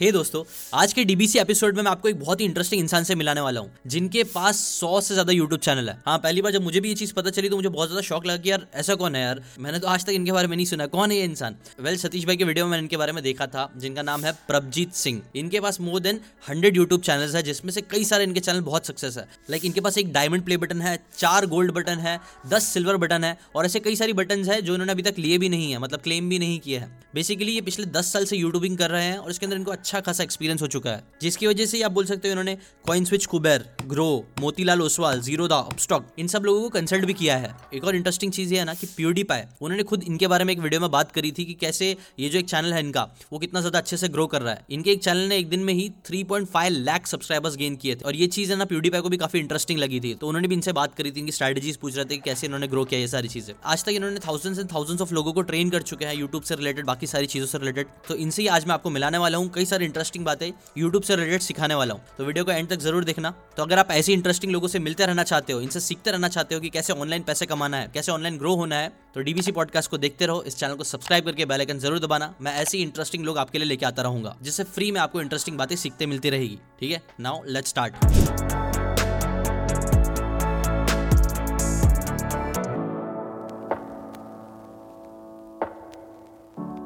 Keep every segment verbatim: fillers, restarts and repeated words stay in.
हे दोस्तों, आज के डीबीसी एपिसोड में मैं आपको एक बहुत ही इंटरेस्टिंग इंसान से मिलाने वाला हूँ जिनके पास सौ से ज्यादा यूट्यूब चैनल है। हाँ, पहली बार जब मुझे भी ये चीज पता चली तो मुझे बहुत ज्यादा शौक लगा कि यार ऐसा कौन है यार, मैंने तो आज तक इनके बारे में नहीं सुना, कौन है ये इंसान। वेल, सतीश भाई के वीडियो में मैंने इनके बारे में देखा था जिनका नाम है प्रभजीत सिंह। इनके पास more than hundred YouTube channel है जिसमें से कई सारे इनके चैनल बहुत सक्सेस है। लाइक इनके पास एक डायमंड प्ले बटन है, चार गोल्ड बटन है, दस सिल्वर बटन है और ऐसे कई सारी बटन है जो इन्होंने अभी तक लिए भी नहीं है, मतलब क्लेम भी नहीं किया है। बेसिकली ये पिछले दस साल से यूट्यूबिंग कर रहे हैं और इसके अंदर इनको अच्छा खासा एक्सपीरियंस हो चुका है, जिसकी वजह से आप बोल सकते हो इन्होंने coin switch Kuber, Groww, Motilal Oswal, Zerodha, Upstox इन सब लोगों को कंसल्ट भी किया है। एक और इंटरेस्टिंग चीज है ना कि PewDiePie, उन्होंने खुद इनके बारे में एक वीडियो में बात करी थी कि कैसे ये जो एक चैनल है इनका वो कितना ज्यादा अच्छे से ग्रो कर रहा है। इनके एक चैनल ने एक दिन में ही तीन पॉइंट पाँच लाख सब्सक्राइबर्स गेन किए थे और ये चीज है ना PewDiePie को भी काफी इंटरेस्टिंग लगी थी, तो उन्होंने भी इनसे बात करी थी, इनकी स्ट्रेटजीज पूछ रहे थे कि कैसे इन्होंने ग्रो किया ये सारी चीजें। आज तक इन्होंने थाउजेंड्स एंड थाउजेंड्स ऑफ लोगों को ट्रेन कर चुके हैं यूट्यूब से रिलेटेड, बाकी सारी चीजों से रिलेटेड। तो इनसे ही आज मैं आपको मिलाने वाला हूँ, कई सारे इंटरेस्टिंग बातें यूट्यूब से रिलेटेड सिखाने वाला हूँ, तो वीडियो को एंड तक जरूर देखना। तो अगर आप ऐसे इंटरेस्टिंग लोगों से मिलते रहना चाहते हो, इनसे सीखते रहना चाहते हो कि कैसे ऑनलाइन पैसे कमाना है, कैसे ऑनलाइन ग्रो होना है, तो डीबीसी पॉडकास्ट को देखते रहो। इस चैनल को सब्सक्राइब करके बेल आइकन जरूर दबाना। मैं ऐसे इंटरेस्टिंग लोग आपके लिए लेके आता रहूंगा जिससे फ्री में आपको इंटरेस्टिंग बातें सीखते मिलती रहेगी। ठीक है, now let's start.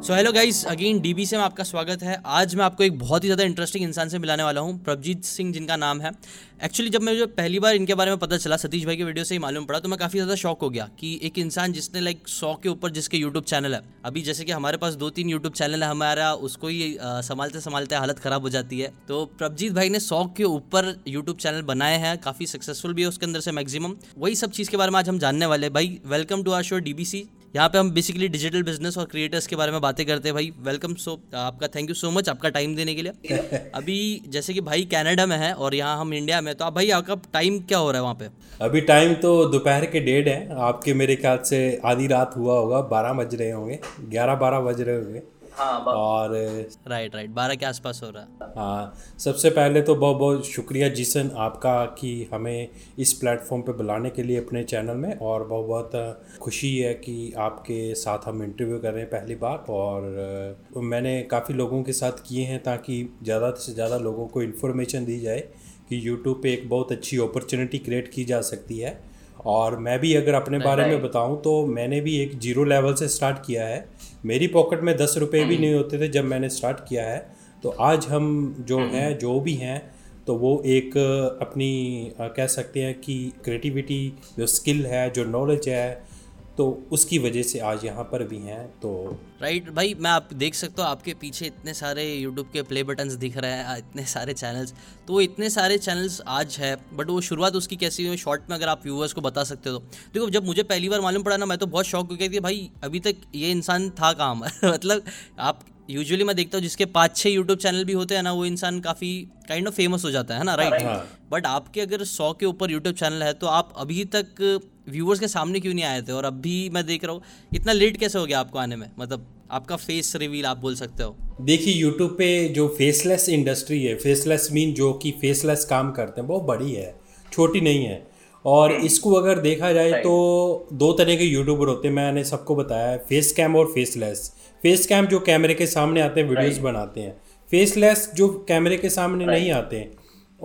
So hello guys, again DB से मैं आपका स्वागत है। आज मैं आपको एक बहुत ही ज़्यादा इंटरेस्टिंग इंसान से मिलाने वाला हूँ, प्रभजीत सिंह जिनका नाम है। एक्चुअली जब मैं जो पहली बार इनके बारे में पता चला, सतीश भाई के वीडियो से ही मालूम पड़ा, तो मैं काफ़ी ज़्यादा शॉक हो गया कि एक इंसान जिसने लाइक सौ के ऊपर जिसके यूट्यूब चैनल है, अभी जैसे कि हमारे पास दो तीन यूट्यूब चैनल है हमारा, उसको ही संभालते संभालते हालत ख़राब हो जाती है, तो प्रभजीत भाई ने सौ के ऊपर यूट्यूब चैनल बनाए हैं, काफ़ी सक्सेसफुल भी है उसके अंदर से मैक्सिमम। वही सब चीज़ के बारे में आज हम जानने वाले हैं। भाई welcome to our show DBC. यहाँ पे हम बेसिकली डिजिटल बिजनेस और क्रिएटर्स के बारे में बातें करते हैं। भाई वेलकम, सो आपका थैंक यू सो मच आपका टाइम देने के लिए। अभी जैसे कि भाई कनाडा में है और यहाँ हम इंडिया में, तो आप भाई आपका टाइम क्या हो रहा है वहाँ पे? अभी टाइम तो दोपहर के डेढ़ है, आपके मेरे ख्याल से आधी रात हुआ होगा, बारह बज रहे होंगे, ग्यारह बारह बज रहे होंगे। हाँ, और राइट राइट बारह के आसपास हो रहा है। हाँ, सबसे पहले तो बहुत बहुत शुक्रिया जीसन आपका कि हमें इस प्लेटफॉर्म पे बुलाने के लिए अपने चैनल में, और बहुत बहुत खुशी है कि आपके साथ हम इंटरव्यू कर रहे हैं पहली बार। और मैंने काफ़ी लोगों के साथ किए हैं ताकि ज़्यादा से ज़्यादा लोगों को इन्फॉर्मेशन दी जाए कि यूट्यूब पे एक बहुत अच्छी अपॉर्चुनिटी क्रिएट की जा सकती है। और मैं भी अगर अपने बारे में बताऊं तो मैंने भी एक जीरो लेवल से स्टार्ट किया है। मेरी पॉकेट में दस रुपये भी नहीं होते थे जब मैंने स्टार्ट किया है। तो आज हम जो हैं, जो भी हैं, तो वो एक अपनी कह सकते हैं कि क्रिएटिविटी, जो स्किल है, जो नॉलेज है, तो उसकी वजह से आज यहाँ पर भी हैं। तो राइट right, भाई मैं आप देख सकते हो आपके पीछे इतने सारे यूट्यूब के प्ले बटन्स दिख रहे हैं, इतने सारे चैनल्स, तो इतने सारे चैनल्स आज है, बट वो शुरुआत उसकी कैसी हुई शॉर्ट में अगर आप व्यूअर्स को बता सकते हो तो। देखो जब मुझे पहली बार मालूम पड़ा ना, मैं तो बहुत शॉक हो गया कि भाई अभी तक ये इंसान था काम। मतलब आप यूजुअली मैं देखता हूँ जिसके पाँच छः यूट्यूब चैनल भी होते हैं ना, वो इंसान काफ़ी काइंड ऑफ फेमस हो जाता है ना, राइट। बट आपके अगर सौ के ऊपर यूट्यूब चैनल है तो आप अभी तक व्यूअर्स के सामने क्यों नहीं आए थे? और अब भी मैं देख रहा हूँ इतना लेट कैसे हो गया आपको आने में, मतलब आपका फेस रिवील आप बोल सकते हो। देखिए यूट्यूब पे जो फेसलेस इंडस्ट्री है, फेसलेस मीन जो कि फेसलेस काम करते हैं, बहुत बड़ी है, छोटी नहीं है। और इसको अगर देखा जाए तो दो तरह के यूट्यूबर होते हैं, मैंने सबको बताया है, फेस कैम और फेसलेस। फेस कैम जो कैमरे के सामने आते हैं, वीडियोस बनाते हैं, फेसलेस जो कैमरे के सामने नहीं आते हैं।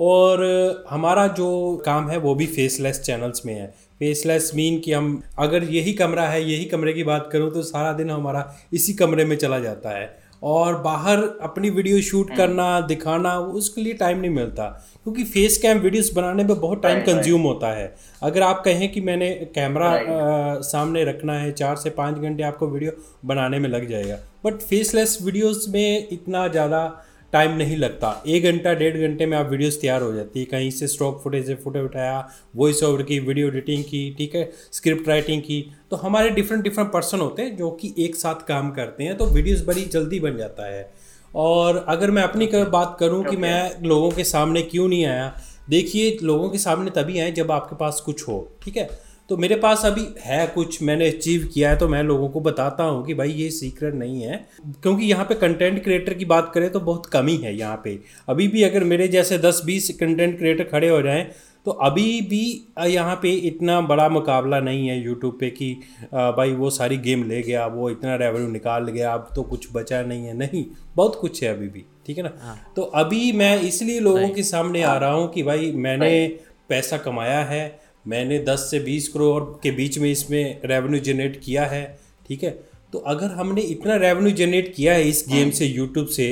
और हमारा जो काम है वो भी फेसलेस चैनल्स में है। फेसलेस मीन कि हम, अगर यही कमरा है, यही कमरे की बात करूँ तो सारा दिन हमारा इसी कमरे में चला जाता है और बाहर अपनी वीडियो शूट करना, दिखाना, उसके लिए टाइम नहीं मिलता, क्योंकि फेस कैम वीडियोस बनाने में बहुत टाइम कंज्यूम होता है। अगर आप कहें कि मैंने कैमरा आ, सामने रखना है, चार से पाँच घंटे आपको वीडियो बनाने में लग जाएगा। बट फेसलेस वीडियोस में इतना ज़्यादा टाइम नहीं लगता, एक घंटा डेढ़ घंटे में आप वीडियोस तैयार हो जाती है। कहीं से स्टॉक फुटेज से फोटो उठाया, वॉइस ओवर की, वीडियो एडिटिंग की, ठीक है, स्क्रिप्ट राइटिंग की, तो हमारे डिफरेंट डिफरेंट पर्सन होते हैं जो कि एक साथ काम करते हैं, तो वीडियोस बड़ी जल्दी बन जाता है। और अगर मैं अपनी कर, बात करूं कि मैं लोगों के सामने क्यों नहीं आया, देखिए लोगों के सामने तभी आए जब आपके पास कुछ हो, ठीक है। तो मेरे पास अभी है कुछ, मैंने अचीव किया है, तो मैं लोगों को बताता हूँ कि भाई ये सीक्रेट नहीं है, क्योंकि यहाँ पे कंटेंट क्रिएटर की बात करें तो बहुत कमी है यहाँ पे। अभी भी अगर मेरे जैसे दस बीस कंटेंट क्रिएटर खड़े हो जाएं तो अभी भी यहाँ पे इतना बड़ा मुकाबला नहीं है यूट्यूब पे कि भाई वो सारी गेम ले गया, वो इतना रेवेन्यू निकाल गया, अब तो कुछ बचा नहीं है। नहीं, बहुत कुछ है अभी भी, ठीक है ना। हाँ। तो अभी मैं इसलिए लोगों के सामने हाँ। आ रहा हूँ कि भाई मैंने पैसा कमाया है, मैंने दस से बीस करोड़ के बीच में इसमें रेवेन्यू जनरेट किया है, ठीक है। तो अगर हमने इतना रेवेन्यू जनरेट किया है इस गेम से, यूट्यूब से,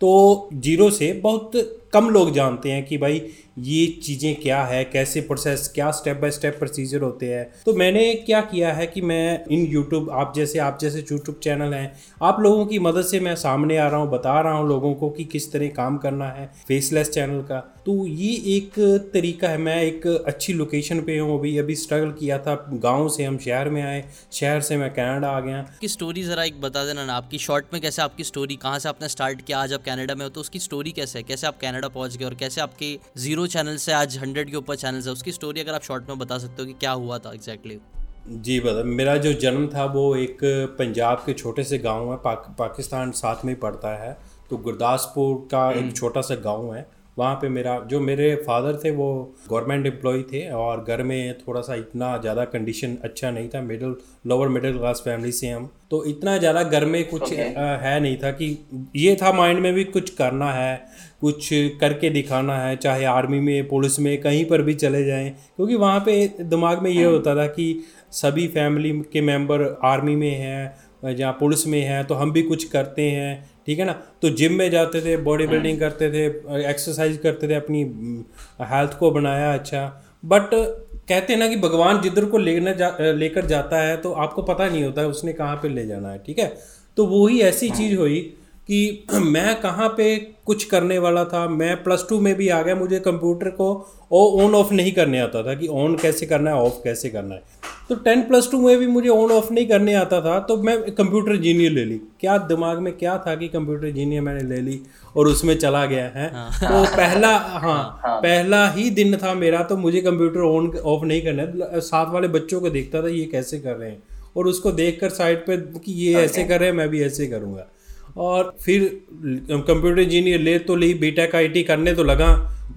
तो जीरो से बहुत कम लोग जानते हैं कि भाई ये चीज़ें क्या है, कैसे प्रोसेस, क्या स्टेप बाय स्टेप प्रोसीजर होते हैं। तो मैंने क्या किया है कि मैं इन यूट्यूब आप जैसे आप जैसे यूट्यूब चैनल हैं, आप लोगों की मदद से मैं सामने आ रहा हूँ, बता रहा हूँ लोगों को कि किस तरह काम करना है फेसलेस चैनल का। तो ये एक तरीका है। मैं एक अच्छी लोकेशन पे हूँ अभी, अभी स्ट्रगल किया था, गाँव से हम शहर में आए, शहर से मैं कनाडा आ गया। की स्टोरी ज़रा एक बता देना ना, आपकी शॉर्ट में कैसे आपकी स्टोरी, कहाँ से आपने स्टार्ट किया, आज आप कनाडा में हो तो उसकी स्टोरी कैसे है, कैसे आप कनाडा पहुँच गए और कैसे आपके जीरो चैनल से आज हंड्रेड के ऊपर चैनल्स है, उसकी स्टोरी अगर आप शॉर्ट में बता सकते हो कि क्या हुआ था एग्जैक्टली exactly? जी बता। मेरा जो जन्म था वो एक पंजाब के छोटे से गांव है, पाक, पाकिस्तान साथ में ही पड़ता है, तो गुरदासपुर का एक छोटा सा गांव है। वहाँ पे मेरा जो मेरे फादर थे वो गवर्नमेंट एम्प्लॉय थे और घर में थोड़ा सा इतना ज़्यादा कंडीशन अच्छा नहीं था, middle lower middle class family से हम, तो इतना ज़्यादा घर में कुछ okay. है नहीं था कि ये था माइंड में भी कुछ करना है, कुछ करके दिखाना है, चाहे आर्मी में, पुलिस में, कहीं पर भी चले जाएं, क्योंकि वहाँ पे दिमाग में ये होता था कि सभी फैमिली के मेंबर आर्मी में हैं या पुलिस में हैं तो हम भी कुछ करते हैं, ठीक है ना। तो जिम में जाते थे, बॉडी बिल्डिंग करते थे, एक्सरसाइज करते थे, अपनी हेल्थ को बनाया अच्छा। बट कहते हैं ना कि भगवान जिधर को लेना जा, लेकर जाता है तो आपको पता नहीं होता है उसने कहाँ पे ले जाना है, ठीक है। तो वो ही ऐसी चीज़ हुई कि मैं कहाँ पे कुछ करने वाला था। मैं प्लस टू में भी आ गया, मुझे कंप्यूटर को ऑन ऑफ नहीं करने आता था कि ऑन कैसे करना है, ऑफ कैसे करना है। तो टेन प्लस टू में भी मुझे ऑन ऑफ नहीं करने आता था, तो मैं कंप्यूटर इंजीनियर ले ली। क्या दिमाग में क्या था कि कंप्यूटर इंजीनियर मैंने ले ली और उसमें चला गया है। हाँ। तो पहला हाँ, हाँ पहला ही दिन था मेरा, तो मुझे कंप्यूटर ऑन ऑफ नहीं करना। साथ वाले बच्चों को देखता था ये कैसे कर रहे हैं और उसको देख कर साइड पर कि ये okay. ऐसे कर रहे हैं, मैं भी ऐसे करूँगा। और फिर कंप्यूटर इंजीनियर ले तो ली, बीटेक आईटी करने तो लगा,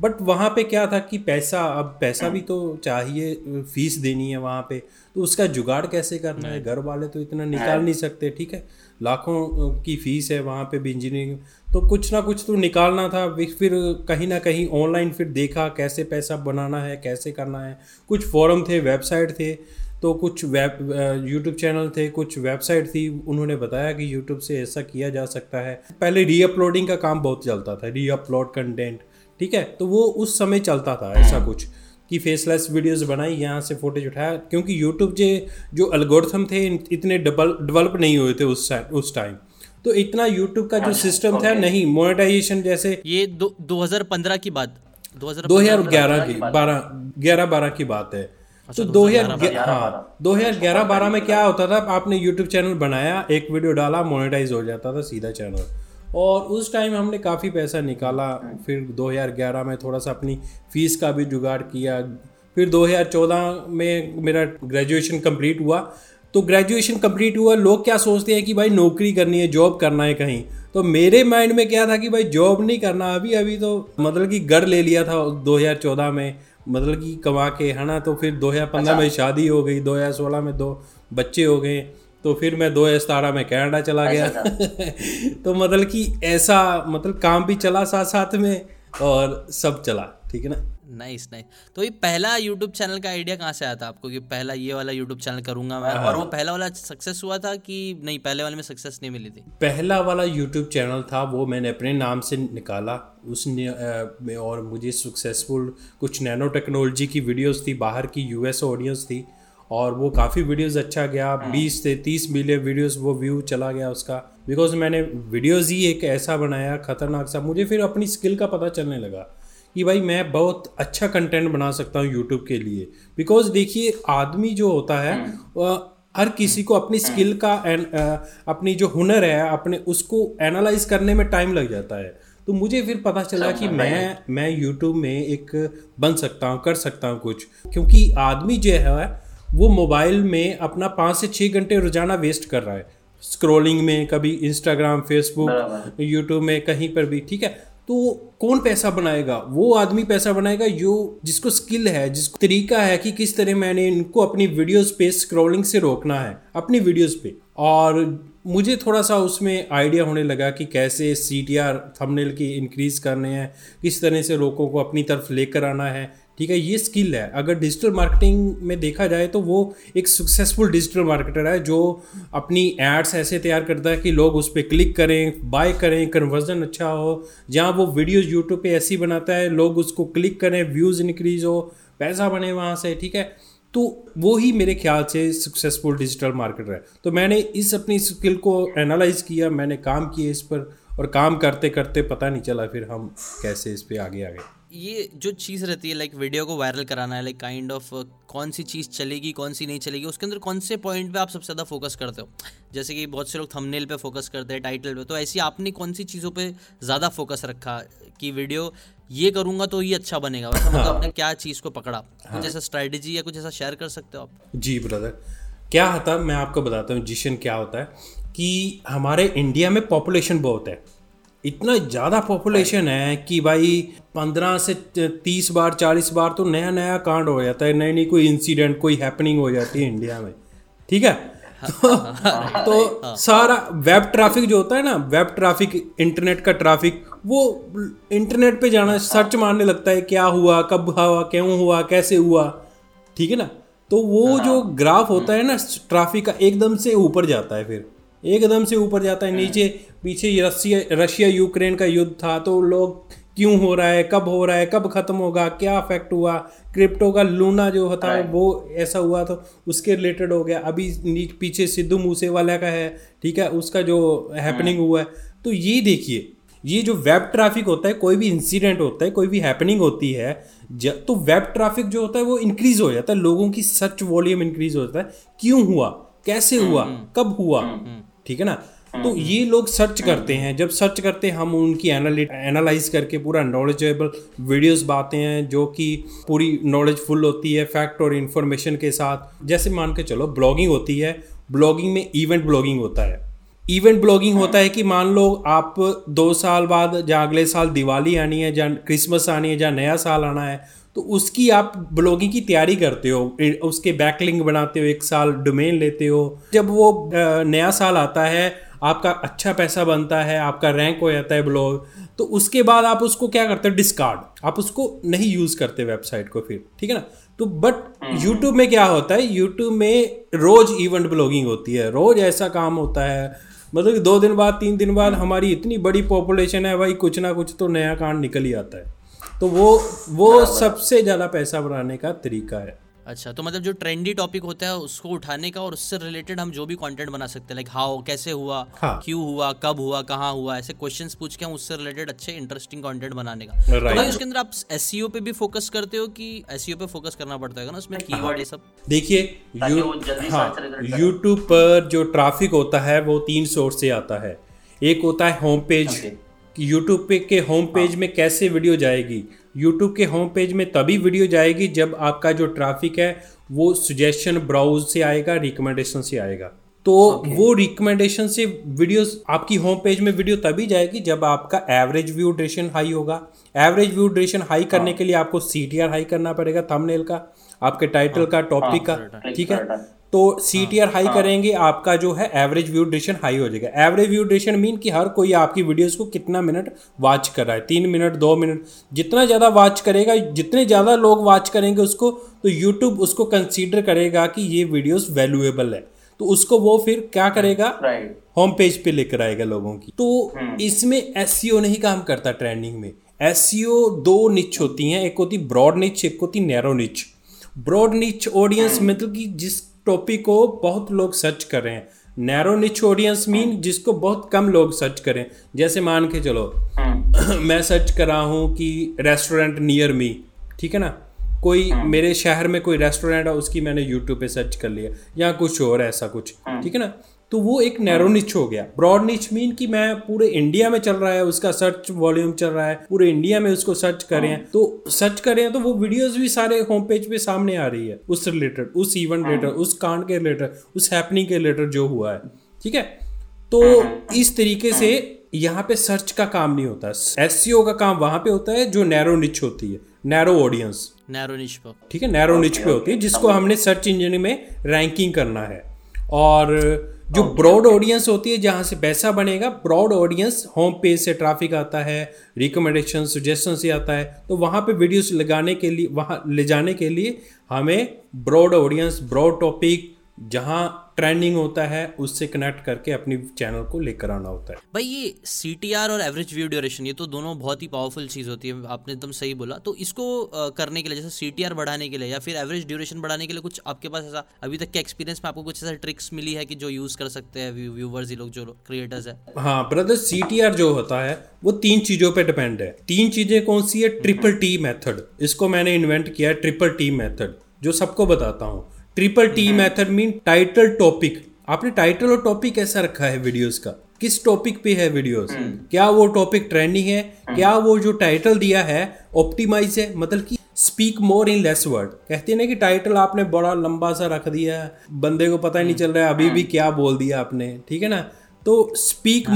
बट वहाँ पे क्या था कि पैसा, अब पैसा भी तो चाहिए, फीस देनी है वहाँ पे, तो उसका जुगाड़ कैसे करना है, घर वाले तो इतना निकाल नहीं सकते, ठीक है। लाखों की फीस है वहाँ पे भी इंजीनियरिंग, तो कुछ ना कुछ तो निकालना था। फिर कहीं ना कहीं ऑनलाइन फिर देखा कैसे पैसा बनाना है, कैसे करना है। कुछ फोरम थे, वेबसाइट थे, तो कुछ वेब यूट्यूब चैनल थे, कुछ वेबसाइट थी, उन्होंने बताया कि यूट्यूब से ऐसा किया जा सकता है। पहले रीअपलोडिंग का काम बहुत चलता था, रीअपलोड कंटेंट, ठीक है। तो वो उस समय चलता था ऐसा कुछ कि फेसलेस वीडियोस बनाई, यहाँ से फोटेज उठाया, क्योंकि यूट्यूब के जो एल्गोरिथम थे इतने डेवलप नहीं हुए थे उस उस टाइम, तो इतना यूट्यूब का जो सिस्टम था नहीं मोनेटाइजेशन जैसे। ये दो हज़ार पंद्रह की बात, दो हज़ार ग्यारह की बारह ग्यारह बारह की बात है। तो दो हज़ार हाँ दो हज़ार ग्यारह बारह में क्या होता था, आपने यूट्यूब चैनल बनाया, एक वीडियो डाला, मोनेटाइज हो जाता था सीधा चैनल, और उस टाइम हमने काफ़ी पैसा निकाला। फिर दो हज़ार ग्यारह में थोड़ा सा अपनी फ़ीस का भी जुगाड़ किया। फिर दो हज़ार चौदह में मेरा ग्रेजुएशन कंप्लीट हुआ। तो ग्रेजुएशन कंप्लीट हुआ, लोग क्या सोचते हैं कि भाई नौकरी करनी है, जॉब करना है कहीं। तो मेरे माइंड में क्या था कि भाई जॉब नहीं करना अभी अभी, तो मतलब कि घर ले लिया था दो हज़ार चौदह में, मतलब कि कमा के, है ना। तो फिर दो हज़ार पंद्रह में शादी हो गई, दो हज़ार सोलह में दो बच्चे हो गए, तो फिर मैं दो हज़ार सतारह में कनाडा चला गया। तो मतलब कि ऐसा, मतलब काम भी चला साथ साथ में और सब चला, ठीक है ना। Nice nice, nice nice. तो ये पहला यूट्यूब चैनल का आइडिया कहाँ से आया था आपको कि पहला ये वाला यूट्यूब चैनल करूँगा मैं? और वो पहला वाला सक्सेस हुआ था कि नहीं? पहले वाले में सक्सेस नहीं मिली थी। पहला वाला यूट्यूब चैनल था वो मैंने अपने नाम से निकाला उसने, और मुझे सक्सेसफुल कुछ नैनो टेक्नोलॉजी की वीडियोस थी, बाहर की यूएस ऑडियंस थी, और वो काफ़ी वीडियोस अच्छा गया, बीस से तीस मिलियन वीडियोस वो व्यू चला गया उसका, बिकॉज मैंने वीडियोस ही एक ऐसा बनाया ख़तरनाक सा। मुझे फिर अपनी स्किल का पता चलने लगा कि भाई मैं बहुत अच्छा कंटेंट बना सकता हूँ यूट्यूब के लिए, बिकॉज देखिए आदमी जो होता है हर किसी को अपनी स्किल का, अपनी जो हुनर है अपने, उसको एनालाइज करने में टाइम लग जाता है। तो मुझे फिर पता चला कि मैं मैं यूट्यूब में एक बन सकता हूँ, कर सकता हूँ कुछ, क्योंकि आदमी जो है वो मोबाइल में अपना पाँच से छः घंटे रोजाना वेस्ट कर रहा है स्क्रॉलिंग में, कभी इंस्टाग्राम, फेसबुक, यूट्यूब में कहीं पर भी, ठीक है। तो कौन पैसा बनाएगा? वो आदमी पैसा बनाएगा जो जिसको स्किल है, जिसको तरीका है कि किस तरह मैंने इनको अपनी वीडियोस पे स्क्रॉलिंग से रोकना है, अपनी वीडियोस पे। और मुझे थोड़ा सा उसमें आइडिया होने लगा कि कैसे सी टी आर थंबनेल की इंक्रीज़ करने हैं, किस तरह से लोगों को अपनी तरफ लेकर आना है, ठीक है। ये स्किल है। अगर डिजिटल मार्केटिंग में देखा जाए तो वो एक सक्सेसफुल डिजिटल मार्केटर है जो अपनी एड्स ऐसे तैयार करता है कि लोग उस पर क्लिक करें, बाय करें, कन्वर्जन अच्छा हो। जहाँ वो वीडियोस यूट्यूब पे ऐसी बनाता है लोग उसको क्लिक करें, व्यूज़ इंक्रीज़ हो, पैसा बने वहाँ से, ठीक है। तो वो ही मेरे ख्याल से सक्सेसफुल डिजिटल मार्केटर है। तो मैंने इस अपनी स्किल को एनालाइज़ किया, मैंने काम किए इस पर, और काम करते करते पता नहीं चला फिर हम कैसे इस पर आगे आ गए। ये जो चीज़ रहती है लाइक वीडियो को वायरल कराना है, लाइक काइंड ऑफ कौन सी चीज़ चलेगी कौन सी नहीं चलेगी, उसके अंदर कौन से पॉइंट पे आप सबसे ज़्यादा फोकस करते हो? जैसे कि बहुत से लोग थंबनेल पे फोकस करते हैं, टाइटल पे, तो ऐसी आपने कौन सी चीज़ों पे ज़्यादा फोकस रखा कि वीडियो ये करूँगा तो ये अच्छा बनेगा? वैसे मतलब आपने क्या चीज़ को पकड़ा? कुछ ऐसा स्ट्रैटेजी या कुछ ऐसा शेयर कर सकते हो आप? जी ब्रदर, क्या होता है मैं आपको बताता हूँ जिशन क्या होता है कि हमारे इंडिया में पॉपुलेशन बहुत है, इतना ज़्यादा पॉपुलेशन है कि भाई पंद्रह से तीस बार चालीस बार तो नया नया कांड हो जाता है, नई नई कोई इंसिडेंट कोई हैपनिंग हो जाती है इंडिया में, ठीक है। तो, तो सारा वेब ट्रैफिक जो होता है ना, वेब ट्रैफिक, इंटरनेट का ट्रैफिक, वो इंटरनेट पे जाना, सर्च मारने लगता है क्या हुआ, कब हुआ, क्यों हुआ, कैसे हुआ, ठीक है ना। तो वो जो ग्राफ होता है ना ट्रैफिक का, एकदम से ऊपर जाता है, फिर एकदम से ऊपर जाता है नीचे। पीछे रसिया रशिया यूक्रेन का युद्ध था, तो लोग क्यों हो रहा है, कब हो रहा है, कब ख़त्म होगा, क्या अफेक्ट हुआ, क्रिप्टो का लूना जो होता है वो ऐसा हुआ तो उसके रिलेटेड हो गया। अभी नीचे पीछे सिद्धू मूसेवाला का है, ठीक है, उसका जो हैपनिंग हुआ है। तो ये देखिए, ये जो वेब ट्रैफिक होता है, कोई भी इंसिडेंट होता है, कोई भी हैपनिंग होती है, तो वेब ट्रैफिक जो होता है वो इंक्रीज़ हो जाता है, लोगों की सर्च वॉल्यूम इंक्रीज़ होता है, क्यों हुआ, कैसे हुआ, कब हुआ, ठीक है ना। तो ये लोग सर्च करते हैं, जब सर्च करते हैं हम उनकी एनालाइज करके पूरा नॉलेजेबल वीडियोस बातें हैं जो कि पूरी नॉलेजफुल होती है, फैक्ट और इन्फॉर्मेशन के साथ। जैसे मान के चलो ब्लॉगिंग होती है, ब्लॉगिंग में इवेंट ब्लॉगिंग होता है। इवेंट ब्लॉगिंग होता है कि मान लो आप दो साल बाद, या अगले साल दिवाली आनी है, या क्रिसमस आनी है, या नया साल आना है, तो उसकी आप ब्लॉगिंग की तैयारी करते हो, उसके बैकलिंक बनाते हो, एक साल डोमेन लेते हो। जब वो नया साल आता है, आपका अच्छा पैसा बनता है, आपका रैंक हो जाता है ब्लॉग, तो उसके बाद आप उसको क्या करते हो, डिस्कार्ड, आप उसको नहीं यूज़ करते वेबसाइट को फिर, ठीक है ना। तो बट यूट्यूब में क्या होता है, यूट्यूब में रोज़ इवेंट ब्लॉगिंग होती है, रोज़ ऐसा काम होता है, मतलब कि दो दिन बाद तीन दिन बाद हमारी इतनी बड़ी पॉपुलेशन है भाई, कुछ ना कुछ तो नया कांड निकल ही आता है। तो वो वो सबसे ज़्यादा पैसा बनाने का तरीका है। अच्छा, तो मतलब जो ट्रेंडी टॉपिक होता है उसको उठाने का, और उससे रिलेटेड हम जो भी कंटेंट बना सकते हैं, लाइक हाउ, कैसे हुआ, हाँ, क्यों हुआ, कब हुआ, कहाँ हुआ, ऐसे क्वेश्चंस पूछ के हम उससे रिलेटेड अच्छे इंटरेस्टिंग कंटेंट बनाने का। तो भाई उसके अंदर आप एसईओ पे भी फोकस करते हो कि एसईओ पे फोकस करना पड़ता है ना, उसमें कीवर्ड ये सब? देखिए, यूट्यूब पर जो ट्रैफिक होता है वो तीन सोर्स से आता है। एक होता है होम पेज, यूट्यूब पे के होम पेज में कैसे वीडियो जाएगी। यूट्यूब के होम पेज में तभी वीडियो जाएगी जब आपका जो ट्रैफिक है वो सजेशन ब्राउज से आएगा, रिकमेंडेशन से आएगा। तो okay. वो रिकमेंडेशन से वीडियोस, आपकी होम पेज में वीडियो तभी जाएगी जब आपका एवरेज व्यू ड्यूरेशन हाई होगा। एवरेज व्यू ड्यूरेशन हाई करने के लिए आपको सी टी आर हाई करना पड़ेगा, थंबनेल का, आपके टाइटल का, टॉपिक का, ठीक है। तो सी टी आर हाई करेंगे, आपका जो है एवरेज व्यू ड्यूरेशन हाई हो जाएगा। एवरेज व्यू ड्यूरेशन मीन कि हर कोई आपकी वीडियोस को कितना मिनट वॉच कर रहा है, तीन मिनट, दो मिनट, जितना ज़्यादा वॉच करेगा, जितने ज़्यादा लोग वॉच करेंगे उसको, तो यूट्यूब उसको कंसीडर करेगा कि ये वीडियोस वैल्यूएबल है, तो उसको वो फिर क्या करेगा, होम पेज पे लेकर आएगा लोगों की। तो इसमें एसईओ नहीं काम करता ट्रेंडिंग में। एसईओ दो निच होती हैं, एक होती ब्रॉड निच, एक होती narrow niche. Broad niche audience मतलब कि जिस टॉपिक को बहुत लोग सर्च कर रहे हैं, नैरो निच ऑडियंस मीन जिसको बहुत कम लोग सर्च करें। जैसे मान के चलो मैं सर्च कर रहा हूँ कि रेस्टोरेंट नियर मी, ठीक है ना, कोई मेरे शहर में कोई रेस्टोरेंट है उसकी मैंने यूट्यूब पे सर्च कर लिया, या कुछ और ऐसा कुछ, ठीक है ना। तो वो एक नैरो निच हो गया। ब्रॉड निच मीन कि मैं पूरे इंडिया में चल रहा है, उसका सर्च वॉल्यूम चल रहा है, पूरे इंडिया में उसको सर्च कर रहे हैं, तो सर्च कर रहे हैं तो वो वीडियोस भी सारे होम पेज पे सामने आ रही है, उस रिलेटेड, उस इवेंट रिलेटेड, उस कांड के रिलेटेड, उस हैपनिंग के रिलेटेड जो हुआ है, ठीक है। तो इस तरीके से यहाँ पे सर्च का काम नहीं होता, एसईओ का काम वहाँ पे होता है जो नैरो निच होती है, नैरो ऑडियंस, नैरो निच पे, ठीक है, नैरो निच पे होती है, जिसको हमने सर्च इंजन में रैंकिंग करना है। और जो ब्रॉड ऑडियंस होती है जहाँ से पैसा बनेगा, ब्रॉड ऑडियंस होम पेज से ट्रैफिक आता है, रिकमेंडेशन सुजेशन से आता है, तो वहाँ पे वीडियोस लगाने के लिए, वहाँ ले जाने के लिए हमें ब्रॉड ऑडियंस, ब्रॉड टॉपिक जहाँ ट्रेंडिंग होता है उससे कनेक्ट करके अपनी चैनल को लेकर आना होता है। भाई ये सी टी आर और एवरेज व्यू ड्यूरेशन, ये तो दोनों बहुत ही पावरफुल चीज़ होती है, आपने एकदम सही बोला। तो इसको करने के लिए, जैसे सी टी आर बढ़ाने के लिए या फिर एवरेज ड्यूरेशन बढ़ाने के लिए, कुछ आपके पास ऐसा अभी तक के एक्सपीरियंस में आपको कुछ ऐसा ट्रिक्स मिली है कि जो यूज़ कर सकते हैं व्यूवर्स, ये लोग जो क्रिएटर्स है? हाँ ब्रदर, सी टी आर जो होता है वो तीन चीज़ों पर डिपेंड है। तीन चीज़ें कौन सी है? ट्रिपल टी मेथड, इसको मैंने इन्वेंट किया है, ट्रिपल टी मेथड, जो सबको बताता हूँ। Triple T method mean title, topic, आपने टाइटल और टॉपिक कैसा रखा है वीडियोस का, किस टॉपिक पे है वीडियोस, क्या वो टॉपिक ट्रेंडिंग है, क्या वो जो टाइटल दिया है ऑप्टिमाइज है, मतलब कि speak more in less word. कहते हैं ना कि टाइटल आपने बड़ा लंबा सा रख दिया, बंदे को पता ही नहीं चल रहा है अभी भी क्या बोल दिया आपने, ठीक है ना। तो speak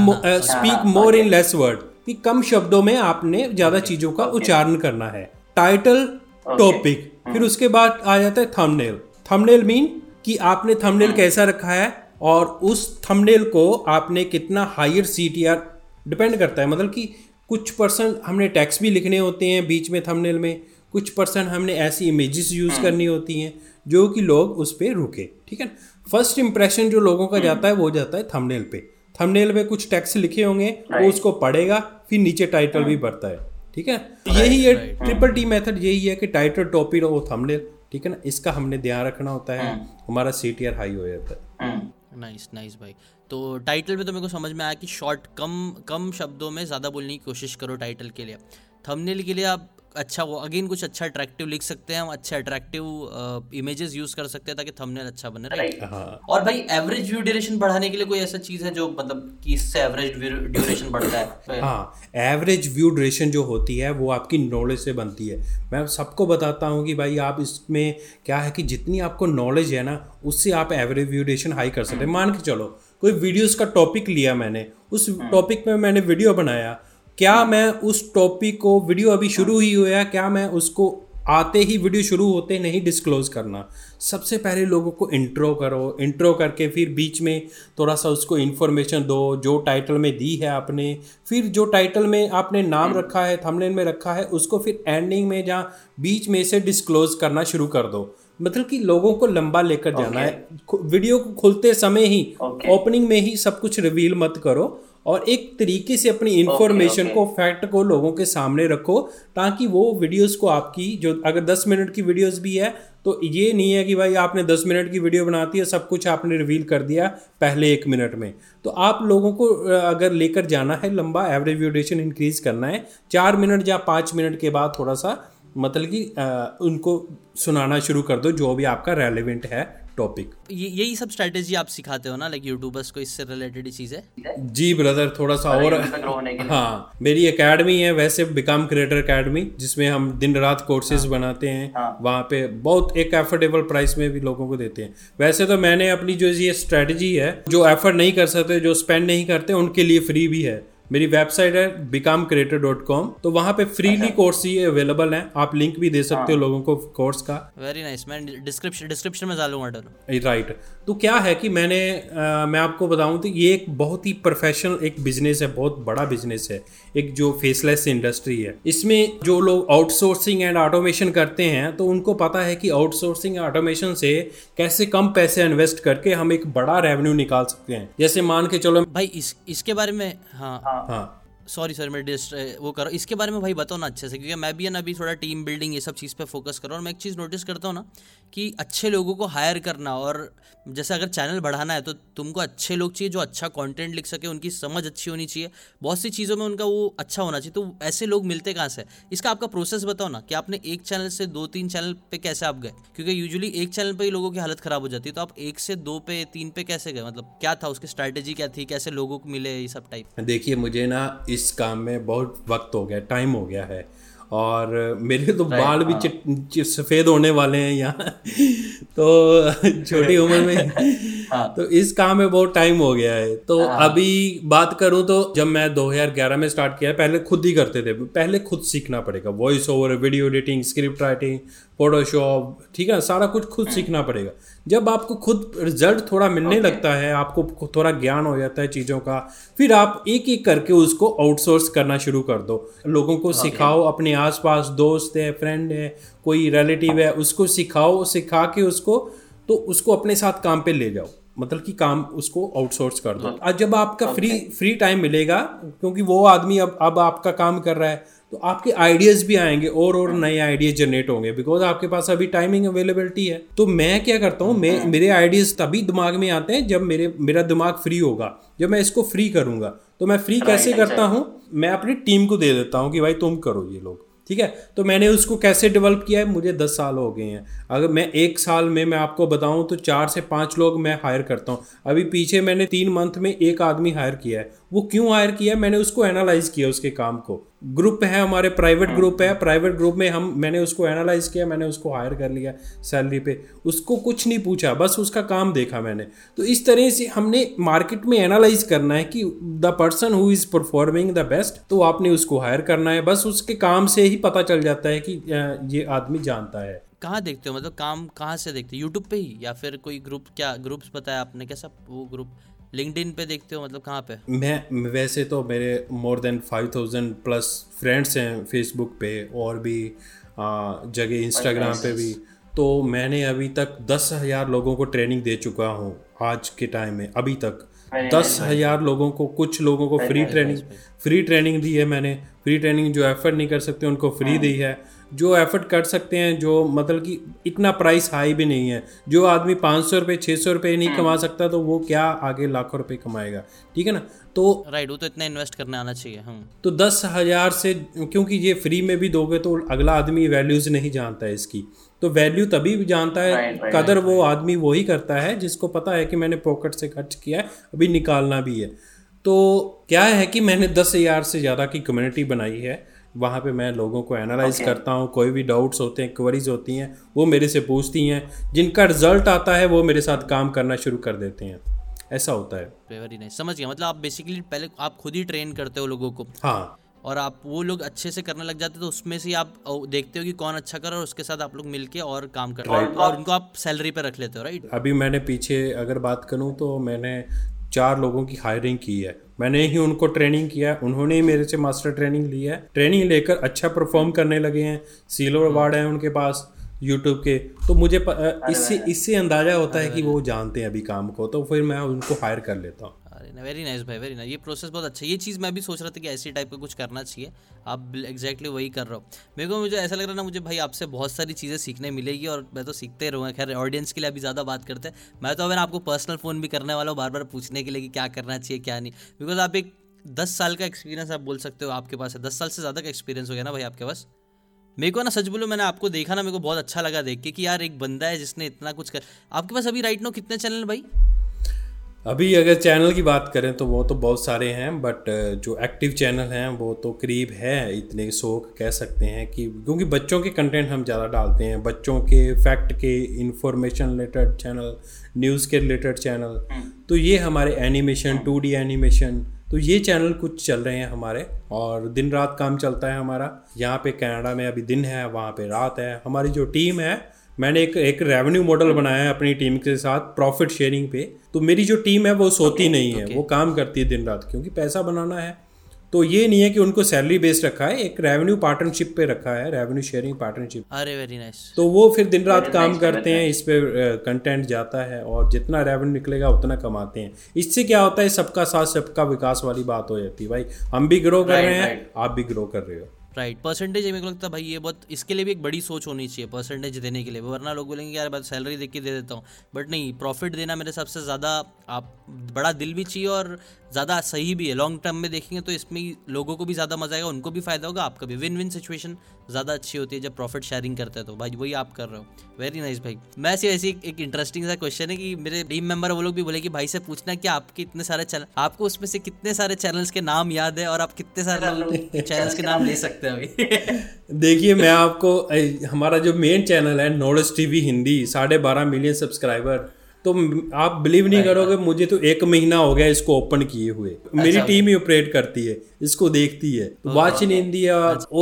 speak more in less word, कि कम शब्दों में आपने ज्यादा चीजों का उच्चारण करना है। टाइटल, टॉपिक, फिर उसके बाद आ जाता है थंबनेल। थंबनेल मीन कि आपने थंबनेल कैसा रखा है और उस थंबनेल को आपने कितना हायर सीटीआर, डिपेंड करता है, मतलब कि कुछ परसेंट हमने टैक्स भी लिखने होते हैं बीच में थंबनेल में, कुछ परसेंट हमने ऐसी इमेजेस यूज़ करनी होती हैं जो कि लोग उस पर रुके, ठीक है। फर्स्ट इंप्रेशन जो लोगों का जाता है वो जाता है थंबनेल पे। थंबनेल पे कुछ टैक्स लिखे होंगे वो उसको पढ़ेगा, फिर नीचे टाइटल भी बढ़ता है, ठीक है। यही है ट्रिपल टी मेथड, यही है कि टाइटल, टॉपिक और थंबनेल, ठीक है ना। इसका हमने ध्यान रखना होता है, हमारा सीटीआर हाई हो जाता है। नाइस नाइस भाई, तो टाइटल में तो मेरे को समझ में आया कि शॉर्ट, कम कम शब्दों में ज़्यादा बोलने की कोशिश करो टाइटल के लिए। थंबनेल के लिए आप अच्छा वो अगेन कुछ अच्छा अट्रैक्टिव लिख सकते हैं, अच्छे अट्रैक्टिव इमेजेस यूज कर सकते हैं ताकि थंबनेल अच्छा बने, राइट। और भाई एवरेज व्यू ड्यूरेशन बढ़ाने के लिए कोई ऐसा चीज़ है जो मतलब कि इससे एवरेज ड्यूरेशन बढ़ता है? हाँ, एवरेज व्यू ड्यूरेशन जो होती है वो आपकी नॉलेज से बनती है। मैं सबको बताता हूँ कि भाई आप इसमें क्या है कि जितनी आपको नॉलेज है ना उससे आप एवरेज व्यू ड्यूरेशन हाई कर सकते हैं। मान के चलो कोई वीडियोस का टॉपिक लिया मैंने, उस टॉपिक में मैंने वीडियो बनाया, क्या मैं उस टॉपिक को, वीडियो अभी शुरू ही हुआ है, क्या मैं उसको आते ही वीडियो शुरू होते नहीं डिस्क्लोज़ करना। सबसे पहले लोगों को इंट्रो करो, इंट्रो करके फिर बीच में थोड़ा सा उसको इन्फॉर्मेशन दो जो टाइटल में दी है आपने, फिर जो टाइटल में आपने नाम रखा है, थंबनेल में रखा है, उसको फिर एंडिंग में जहाँ बीच में से डिस्क्लोज़ करना शुरू कर दो। मतलब कि लोगों को लंबा लेकर okay. जाना है, वीडियो को खोलते समय ही, ओपनिंग okay. में ही सब कुछ रिवील मत करो, और एक तरीके से अपनी इन्फॉर्मेशन okay, okay. को, फैक्ट को लोगों के सामने रखो, ताकि वो वीडियोस को आपकी, जो अगर दस मिनट की वीडियोस भी है तो ये नहीं है कि भाई आपने दस मिनट की वीडियो बनाती है सब कुछ आपने रिवील कर दिया पहले एक मिनट में। तो आप लोगों को अगर लेकर जाना है लंबा, एवरेज व्यू ड्यूरेशन इंक्रीज करना है, चार मिनट या पाँच मिनट के बाद थोड़ा सा मतलब कि उनको सुनाना शुरू कर दो जो भी आपका रेलेवेंट है टॉपिक। यही सब स्ट्रेटेजी आप सिखाते हो ना लाइक यूट्यूबर्स को, इससे रिलेटेड चीज़ें? जी ब्रदर, थोड़ा सा और हाँ, मेरी एकेडमी है वैसे, बिकम क्रिएटर एकेडमी, जिसमें हम दिन रात कोर्सेज हाँ, बनाते हैं हाँ, वहाँ पे बहुत एक एफोर्डेबल प्राइस में भी लोगों को देते हैं। वैसे तो मैंने अपनी जो ये स्ट्रेटेजी है, जो एफर्ट नहीं कर सकते, जो स्पेंड नहीं करते, उनके लिए फ्री भी है। मेरी वेबसाइट है become creator dot com, तो वहाँ पे फ्रीली कोर्स ये अवेलेबल हैं, आप लिंक भी दे सकते हो लोगों को कोर्स का। वेरी नाइस, मैं डिस्क्रिप्शन डिस्क्रिप्शन में डालूंगा डर। राइट, तो क्या है कि मैंने आ, मैं आपको बताऊँ तो ये एक बहुत ही प्रोफेशनल एक बिजनेस है, बहुत बड़ा बिजनेस है, एक जो फेसलेस इंडस्ट्री है। इसमें जो लोग आउटसोर्सिंग एंड ऑटोमेशन करते हैं तो उनको पता है कि आउटसोर्सिंग ऑटोमेशन से कैसे कम पैसे इन्वेस्ट करके हम एक बड़ा रेवेन्यू निकाल सकते हैं। जैसे मान के चलो भाई इस, इसके बारे में हाँ हाँ सॉरी सॉरी मैं डिस्ट वो करो, इसके बारे में भाई बताओ ना अच्छे से, क्योंकि मैं भी है ना अभी थोड़ा टीम बिल्डिंग ये सब चीज़ पे फोकस कर रहा हूँ। और मैं एक चीज़ नोटिस करता हूँ ना कि अच्छे लोगों को हायर करना, और जैसे अगर चैनल बढ़ाना है तो तुमको अच्छे लोग चाहिए जो अच्छा कंटेंट लिख सके, उनकी समझ अच्छी होनी चाहिए, बहुत सी चीज़ों में उनका वो अच्छा होना चाहिए। तो ऐसे लोग मिलते कहाँ से? इसका आपका प्रोसेस बताओ ना कि आपने एक चैनल से दो तीन चैनल पर कैसे आप गए, क्योंकि यूजुअली एक चैनल पर ही लोगों की हालत ख़राब हो जाती है, तो आप एक से दो पे तीन पे कैसे गए, मतलब क्या था, उसकी स्ट्रैटेजी क्या थी, कैसे लोगों को मिले, ये सब टाइप? देखिए मुझे ना इस काम में बहुत वक्त हो गया, टाइम हो गया है, और मेरे तो बाल भी हाँ। सफ़ेद होने वाले हैं यहाँ तो छोटी उम्र में हाँ। तो इस काम में बहुत टाइम हो गया है। तो हाँ। अभी बात करूं तो जब मैं दो हज़ार ग्यारह में स्टार्ट किया, पहले खुद ही करते थे, पहले खुद सीखना पड़ेगा, voice over, video editing, script writing, Photoshop, ठीक है, सारा कुछ खुद सीखना पड़ेगा। जब आपको खुद रिजल्ट थोड़ा मिलने okay. लगता है, आपको थोड़ा ज्ञान हो जाता है चीज़ों का, फिर आप एक एक करके उसको आउटसोर्स करना शुरू कर दो, लोगों को okay. सिखाओ, अपने आसपास दोस्त है, फ्रेंड है, कोई रिलेटिव है, उसको सिखाओ, सिखा के उसको तो उसको अपने साथ काम पे ले जाओ, मतलब कि काम उसको आउटसोर्स कर दो। आज जब आपका फ्री फ्री टाइम मिलेगा, क्योंकि वो आदमी अब अब आपका काम कर रहा है, तो आपके आइडियाज़ भी आएंगे और और नए आइडियाज जनरेट होंगे, बिकॉज आपके पास अभी टाइमिंग अवेलेबिलिटी है। तो मैं क्या करता हूँ, मैं मेरे आइडियाज़ तभी दिमाग में आते हैं जब मेरे मेरा दिमाग फ्री होगा, जब मैं इसको फ्री करूँगा। तो मैं फ्री कैसे करता हूँ, मैं अपनी टीम को दे देता हूँ कि भाई तुम करो ये लोग, ठीक है। तो मैंने उसको कैसे डेवलप किया है, मुझे दस साल हो गए हैं। अगर मैं एक साल में मैं आपको बताऊं तो चार से पाँच लोग मैं हायर करता हूं। अभी पीछे मैंने तीन मंथ में एक आदमी हायर किया है। वो क्यों हायर किया है, मैंने उसको एनालाइज़ किया, उसके काम को। ग्रुप है हमारे, प्राइवेट ग्रुप है, प्राइवेट ग्रुप में हम मैंने उसको एनालाइज़ किया, मैंने उसको हायर कर लिया सैलरी पे, उसको कुछ नहीं पूछा, बस उसका काम देखा मैंने। तो इस तरह से हमने मार्केट में एनालाइज करना है कि the person who is performing the best, तो आपने उसको हायर करना है। बस उसके काम से ही पता चल जाता है कि ये आदमी जानता है। कहाँ देखते हो, मतलब काम कहाँ से देखते हो, यूट्यूब पे ही या फिर कोई ग्रुप, क्या ग्रुप्स बताया आपने, कैसा वो ग्रुप, लिंक्डइन पे देखते हो, मतलब कहाँ पे? मैं वैसे तो मेरे more than five thousand plus friends हैं फेसबुक पे और भी जगह, इंस्टाग्राम पे भी। तो मैंने अभी तक दस हज़ार लोगों को ट्रेनिंग दे चुका हूँ आज के टाइम में। अभी तक दस हज़ार लोगों को, कुछ लोगों को फ्री ट्रेनिंग फ्री ट्रेनिंग दी है मैंने। फ्री ट्रेनिंग जो एफर्ट नहीं कर सकते उनको फ्री दी है, जो एफर्ट कर सकते हैं, जो मतलब कि इतना प्राइस हाई भी नहीं है, जो आदमी पाँच सौ रुपये छः सौ रुपये नहीं कमा सकता तो वो क्या आगे लाखों रुपये कमाएगा, ठीक है ना। तो राइट, वो तो इतना इन्वेस्ट करने आना चाहिए। तो दस हज़ार से, क्योंकि ये फ्री में भी दोगे तो अगला आदमी वैल्यूज़ नहीं जानता है इसकी, तो वैल्यू तभी भी जानता है, कदर वो आदमी वही करता है जिसको पता है कि मैंने पॉकेट से खर्च किया है, अभी निकालना भी है। तो क्या है कि मैंने दस हज़ार से ज़्यादा की कम्युनिटी बनाई है, वहाँ पे मैं लोगों को एनालाइज़ okay. करता हूँ, कोई भी डाउट्स होते हैं, क्वेरीज होती हैं, वो मेरे से पूछती हैं, जिनका रिजल्ट आता है वो मेरे साथ काम करना शुरू कर देते हैं, ऐसा होता है। वेरी नाइस, समझ गया। मतलब आप बेसिकली पहले आप खुद ही ट्रेन करते हो लोगों को, हाँ, और आप वो लोग अच्छे से करने लग जाते, तो उसमें से आप देखते हो कि कौन अच्छा कर रहा है, उसके साथ आप लोग मिलके और काम करते हो, right. और उनको आप सैलरी पे रख लेते हो, राइट। अभी मैंने पीछे अगर बात करूँ तो मैंने चार लोगों की हायरिंग की है, मैंने ही उनको ट्रेनिंग किया है, उन्होंने ही मेरे से मास्टर ट्रेनिंग ली है, ट्रेनिंग लेकर अच्छा परफॉर्म करने लगे हैं, सिल्वर अवार्ड है उनके पास यूट्यूब के। तो मुझे इससे इससे अंदाज़ा होता है कि वो जानते हैं अभी काम को, तो फिर मैं उनको हायर कर लेता हूँ। वेरी नाइस भाई, वेरी नाइस, ये प्रोसेस बहुत अच्छा है। ये चीज़ मैं भी सोच रहा था कि ऐसी टाइप का कुछ करना चाहिए, आप एग्जैक्टली वही कर रहे हो। मेरे को मुझे ऐसा लग रहा है ना, मुझे भाई आपसे बहुत सारी चीज़ें सीखने मिलेगी और मैं तो सीखते रहूँगा। खैर, ऑडियंस के लिए अभी ज़्यादा बात करते हैं, मैं तो अगर आपको पर्सनल फ़ोन भी करने वाला हूँ बार बार पूछने के लिए कि क्या करना चाहिए क्या नहीं, बिकॉज आप एक दस साल का एक्सपीरियंस आप बोल सकते हो आपके पास है, दस साल से ज़्यादा का एक्सपीरियंस हो गया ना भाई आपके पास। मेरे को ना सच बोलो, मैंने आपको देखा ना, मेरे को बहुत अच्छा लगा देख के कि यार एक बंदा है जिसने इतना कुछ कर। आपके पास अभी राइट नाउ कितने चैनल भाई? अभी अगर चैनल की बात करें तो वो तो बहुत सारे हैं, बट जो एक्टिव चैनल हैं वो तो करीब है इतने सौ कह सकते हैं, कि क्योंकि बच्चों के कंटेंट हम ज़्यादा डालते हैं, बच्चों के फैक्ट के, इंफॉर्मेशन रिलेटेड चैनल, न्यूज़ के रिलेटेड चैनल। तो ये हमारे एनिमेशन, टू डी एनिमेशन, तो ये चैनल कुछ चल रहे हैं हमारे, और दिन रात काम चलता है हमारा। यहाँ पे कनाडा में अभी दिन है, वहाँ पे रात है। हमारी जो टीम है, मैंने एक एक रेवेन्यू मॉडल बनाया है अपनी टीम के साथ, प्रॉफिट शेयरिंग पे। तो मेरी जो टीम है वो सोती okay, नहीं है okay. वो काम करती है दिन रात, क्योंकि पैसा बनाना है। तो ये नहीं है कि उनको सैलरी बेस्ड रखा है, एक रेवेन्यू पार्टनरशिप पे रखा है, रेवेन्यू शेयरिंग पार्टनरशिप। अरे वेरी नाइस। तो वो फिर दिन रात काम nice, करते हैं, इस पे कंटेंट जाता है और जितना रेवेन्यू निकलेगा उतना कमाते हैं। इससे क्या होता है, सबका साथ सबका विकास वाली बात हो जाती है, भाई हम भी ग्रो कर रहे हैं, आप भी ग्रो कर रहे हो, राइट। परसेंटेज मेरे को लगता है भाई ये बहुत, इसके लिए भी एक बड़ी सोच होनी चाहिए परसेंटेज देने के लिए, वरना लोग बोलेंगे यार सैलरी देख के दे देता हूँ, बट नहीं, प्रॉफिट देना मेरे हिसाब से ज़्यादा, आप बड़ा दिल भी चाहिए और ज़्यादा सही भी है। लॉन्ग टर्म में देखेंगे तो इसमें लोगों को भी ज़्यादा मजा आएगा, उनको भी फायदा होगा, आपका भी विन विन सिचुएशन ज़्यादा अच्छी होती है जब प्रॉफिट शेयरिंग करते हैं, तो भाई वही आप कर रहे हो। वेरी नाइस भाई। मैं ऐसी ऐसी एक इंटरेस्टिंग सा क्वेश्चन है कि मेरे टीम मेंबर वो लोग भी बोले कि भाई से पूछना कि आपके इतने सारे चैनल, आपको उसमें से कितने सारे चैनल्स के नाम याद है और आप कितने सारे चैनल्स के नाम ले सकते हैं। देखिए, मैं आपको, हमारा जो मेन चैनल है नॉलेज टीवी हिंदी, साढ़े बारह मिलियन सब्सक्राइबर, तो आप बिलीव नहीं करोगे, मुझे तो एक महीना हो गया इसको ओपन किए हुए। अच्छा, मेरी टीम ही ऑपरेट करती है, इसको देखती है। तो वॉच इन हिंदी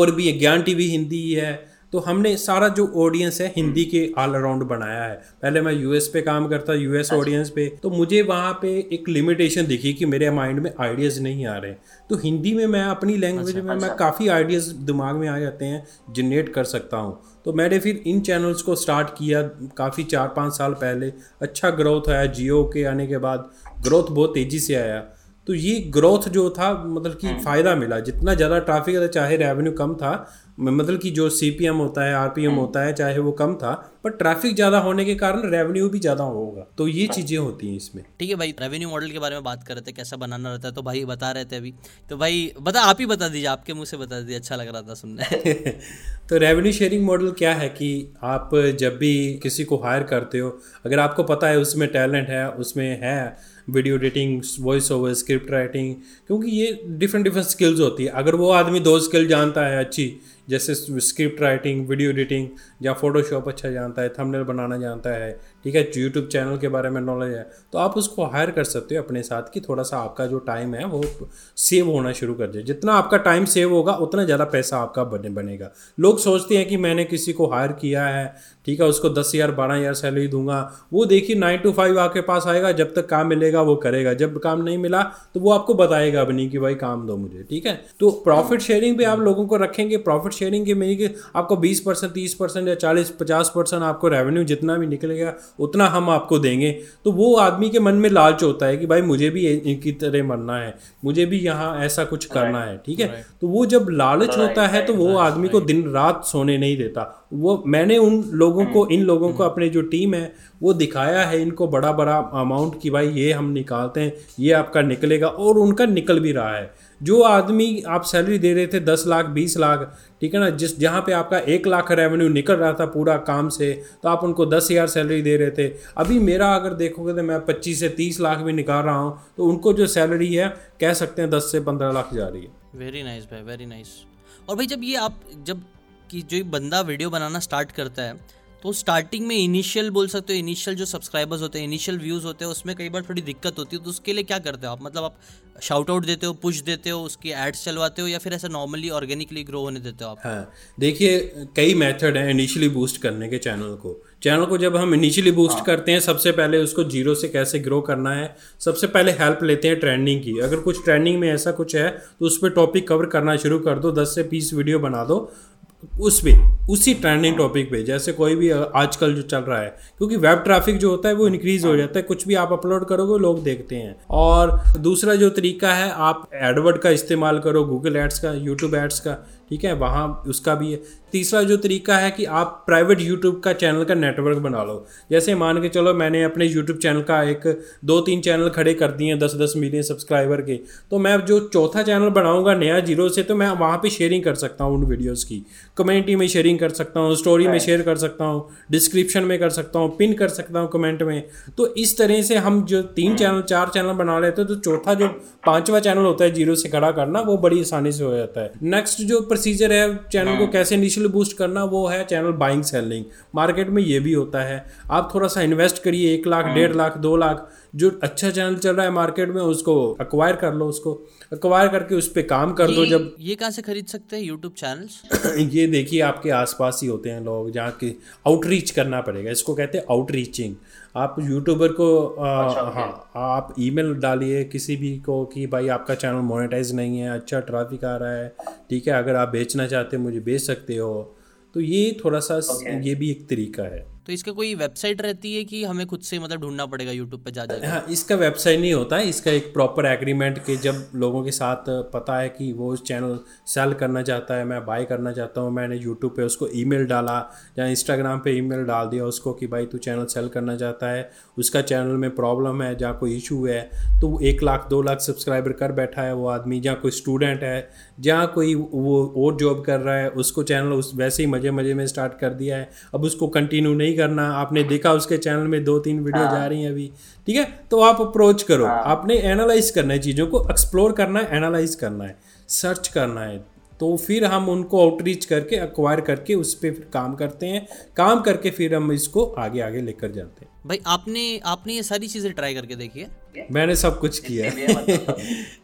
और भी है, ज्ञान टीवी हिंदी है। तो हमने सारा जो ऑडियंस है हिंदी के ऑल अराउंड बनाया है। पहले मैं यूएस पे काम करता, यूएस ऑडियंस पे, तो मुझे वहाँ पे एक लिमिटेशन दिखी कि मेरे माइंड में आइडियाज़ नहीं आ रहे। तो हिंदी में मैं अपनी लैंग्वेज में मैं काफ़ी आइडियाज़ दिमाग में आ जाते हैं, जनरेट कर सकता हूँ। तो मैंने फिर इन चैनल्स को स्टार्ट किया काफ़ी चार पाँच साल पहले। अच्छा ग्रोथ आया, जियो के आने के बाद ग्रोथ बहुत तेज़ी से आया। तो ये ग्रोथ जो था मतलब कि फ़ायदा मिला, जितना ज़्यादा ट्रैफिक था, चाहे रेवेन्यू कम था, मतलब कि जो सीपीएम होता है, आरपीएम होता है, चाहे वो कम था, पर ट्रैफिक ज़्यादा होने के कारण रेवेन्यू भी ज़्यादा होगा। तो ये चीज़ें होती हैं इसमें। ठीक है भाई, रेवेन्यू मॉडल के बारे में बात कर रहे थे, कैसा बनाना रहता है, तो भाई बता रहे थे अभी। तो भाई बता, आप ही बता दीजिए, आपके मुँह से बता दीजिए, अच्छा लग रहा था सुनने। तो रेवेन्यू शेयरिंग मॉडल क्या है कि आप जब भी किसी को हायर करते हो, अगर आपको पता है उसमें टैलेंट है, उसमें है video editing, voice over, script writing, क्योंकि ये डिफरेंट डिफरेंट स्किल्स होती है। अगर वो आदमी दो स्किल जानता है अच्छी, जैसे स्क्रिप्ट राइटिंग, वीडियो एडिटिंग या फोटोशॉप अच्छा जानता है, थंबनेल बनाना जानता है, ठीक है, यूट्यूब चैनल के बारे में नॉलेज है, तो आप उसको हायर कर सकते हो अपने साथ कि थोड़ा सा आपका जो टाइम है वो सेव होना शुरू कर जाए। जितना आपका टाइम सेव होगा उतना ज़्यादा पैसा आपका बने बनेगा। लोग सोचते हैं कि मैंने किसी को हायर किया है, ठीक है, उसको दस हज़ार बारह हज़ार सैलरी दूंगा, वो देखिए नाइन टू फाइव आपके पास आएगा, जब तक काम मिलेगा वो करेगा, जब काम नहीं मिला तो वो आपको बताएगा अब नहीं कि भाई काम दो मुझे, ठीक है। तो प्रॉफिट शेयरिंग पे आप लोगों को रखेंगे, प्रॉफिट शेयरिंग के में आपको बीस परसेंट तीस परसेंट या चालीस पचास परसेंट आपको रेवेन्यू जितना भी निकलेगा उतना हम आपको देंगे। तो वो आदमी के मन में लालच होता है कि भाई मुझे भी इनकी तरह मरना है, मुझे भी यहाँ ऐसा कुछ करना है, ठीक है। तो वो जब लालच होता है तो वो आदमी को दिन रात सोने नहीं देता। वो मैंने उन लोगों को इन लोगों को अपने जो टीम है वो दिखाया है, इनको बड़ा बड़ा अमाउंट कि भाई ये हम निकालते हैं, ये आपका निकलेगा, और उनका निकल भी रहा है। जो आदमी आप सैलरी दे रहे थे दस लाख बीस लाख, ठीक है ना, जिस जहाँ पे आपका एक लाख रेवेन्यू निकल रहा था पूरा काम से, तो आप उनको दस हज़ार सैलरी दे रहे थे। अभी मेरा अगर देखोगे तो मैं पच्चीस से तीस लाख भी निकाल रहा हूँ, तो उनको जो सैलरी है कह सकते हैं दस से पंद्रह लाख जा रही है। वेरी नाइस भाई, वेरी नाइस। और भाई जब ये आप जब कि जो बंदा वीडियो बनाना स्टार्ट करता है तो स्टार्टिंग में इनिशियल बोल सकते हो, इनिशियल जो सब्सक्राइबर्स होते हैं, इनिशियल व्यूज़ होते हैं, उसमें कई बार थोड़ी दिक्कत होती है। तो उसके लिए क्या करते हो आप, मतलब आप शाउट आउट देते हो, पुश देते हो, उसकी एड्स चलवाते हो, या फिर ऐसा नॉर्मली ऑर्गेनिकली ग्रो होने देते हो आप? हाँ, देखिए कई मेथड हैं इनिशियली बूस्ट करने के चैनल को। चैनल को जब हम इनिशियली बूस्ट करते हैं, सबसे पहले उसको जीरो से कैसे ग्रो करना है, सबसे पहले हेल्प लेते हैं ट्रेंडिंग की। अगर कुछ ट्रेंडिंग में ऐसा कुछ है तो उस पर टॉपिक कवर करना शुरू कर दो, दस से बीस वीडियो बना दो उस पे, उसी ट्रेंडिंग टॉपिक पे, जैसे कोई भी आजकल जो चल रहा है, क्योंकि वेब ट्रैफिक जो होता है वो इंक्रीज हो जाता है, कुछ भी आप अपलोड करोगे लोग देखते हैं। और दूसरा जो तरीका है, आप एडवर्ड का इस्तेमाल करो, गूगल एड्स का, यूट्यूब एड्स का, ठीक है, वहाँ उसका भी है। तीसरा जो तरीका है कि आप प्राइवेट यूट्यूब का चैनल का नेटवर्क बना लो। जैसे मान के चलो मैंने अपने यूट्यूब चैनल का एक दो तीन चैनल खड़े कर दिए हैं दस दस मिलियन सब्सक्राइबर के, तो मैं जो चौथा चैनल बनाऊंगा नया जीरो से, तो मैं वहाँ पे शेयरिंग कर सकता हूँ उन वीडियोज़ की, कम्युनिटी में शेयरिंग कर सकता हूँ, स्टोरी में शेयर कर सकता हूँ, डिस्क्रिप्शन में कर सकता हूँ, पिन कर सकता हूँ कमेंट में। तो इस तरह से हम जो तीन चैनल चार चैनल बना लेते हैं, तो चौथा जो पाँचवा चैनल होता है जीरो से खड़ा करना वो बड़ी आसानी से हो जाता है। नेक्स्ट जो प्रोसीजर है चैनल को कैसे इनिशियल बूस्ट करना, वो है चैनल बाइंग सेलिंग। मार्केट में ये भी होता है, आप थोड़ा सा इन्वेस्ट करिए, एक लाख डेढ़ लाख दो लाख जो अच्छा चैनल चल रहा है मार्केट में उसको अक्वायर कर लो, उसको अक्वायर करके उस पर काम कर दो। जब ये कहाँ से खरीद सकते हैं यूट्यूब चैनल्स? ये देखिए आपके आसपास ही होते हैं लोग, जहाँ के आउटरीच करना पड़ेगा, इसको कहते हैं आउटरीचिंग। आप यूट्यूबर को आ, अच्छा, हाँ आप ईमेल डालिए किसी भी को कि भाई आपका चैनल मोनेटाइज नहीं है, अच्छा ट्रैफिक आ रहा है, ठीक है, अगर आप बेचना चाहते हो मुझे बेच सकते हो। तो ये थोड़ा सा ये भी एक तरीका है। तो इसका कोई वेबसाइट रहती है कि हमें खुद से मतलब ढूंढना पड़ेगा यूट्यूब पे जा जाकर? हाँ, इसका वेबसाइट नहीं होता है, इसका एक प्रॉपर एग्रीमेंट के जब लोगों के साथ पता है कि वो चैनल सेल करना चाहता है, मैं बाय करना चाहता हूँ, मैंने यूट्यूब पे उसको ईमेल डाला या इंस्टाग्राम पे ईमेल डाल दिया उसको कि भाई तू चैनल सेल करना चाहता है, उसका चैनल में प्रॉब्लम है, जहाँ कोई इशू है, तो एक लाख दो लाख सब्सक्राइबर कर बैठा है वो आदमी, जहाँ कोई स्टूडेंट है, जहाँ कोई वो और जॉब कर रहा है, उसको चैनल उस वैसे ही मज़े मज़े में स्टार्ट कर दिया है, अब उसको कंटिन्यू नहीं करना, आपने देखा उसके चैनल में दो तीन वीडियो जा रही हैं अभी, ठीक है। तो आप अप्रोच करो, आपने एनालाइज करना है चीज़ों को, एक्सप्लोर करना है, एनालाइज करना है, सर्च करना है। तो तो फिर हम उनको आउटरीच करके एक्वायर करके उस पर फिर काम करते हैं, काम करके फिर हम इसको आगे आगे लेकर जाते हैं। भाई आपने आपने ये सारी चीज़ें ट्राई करके देखी है? मैंने सब कुछ किया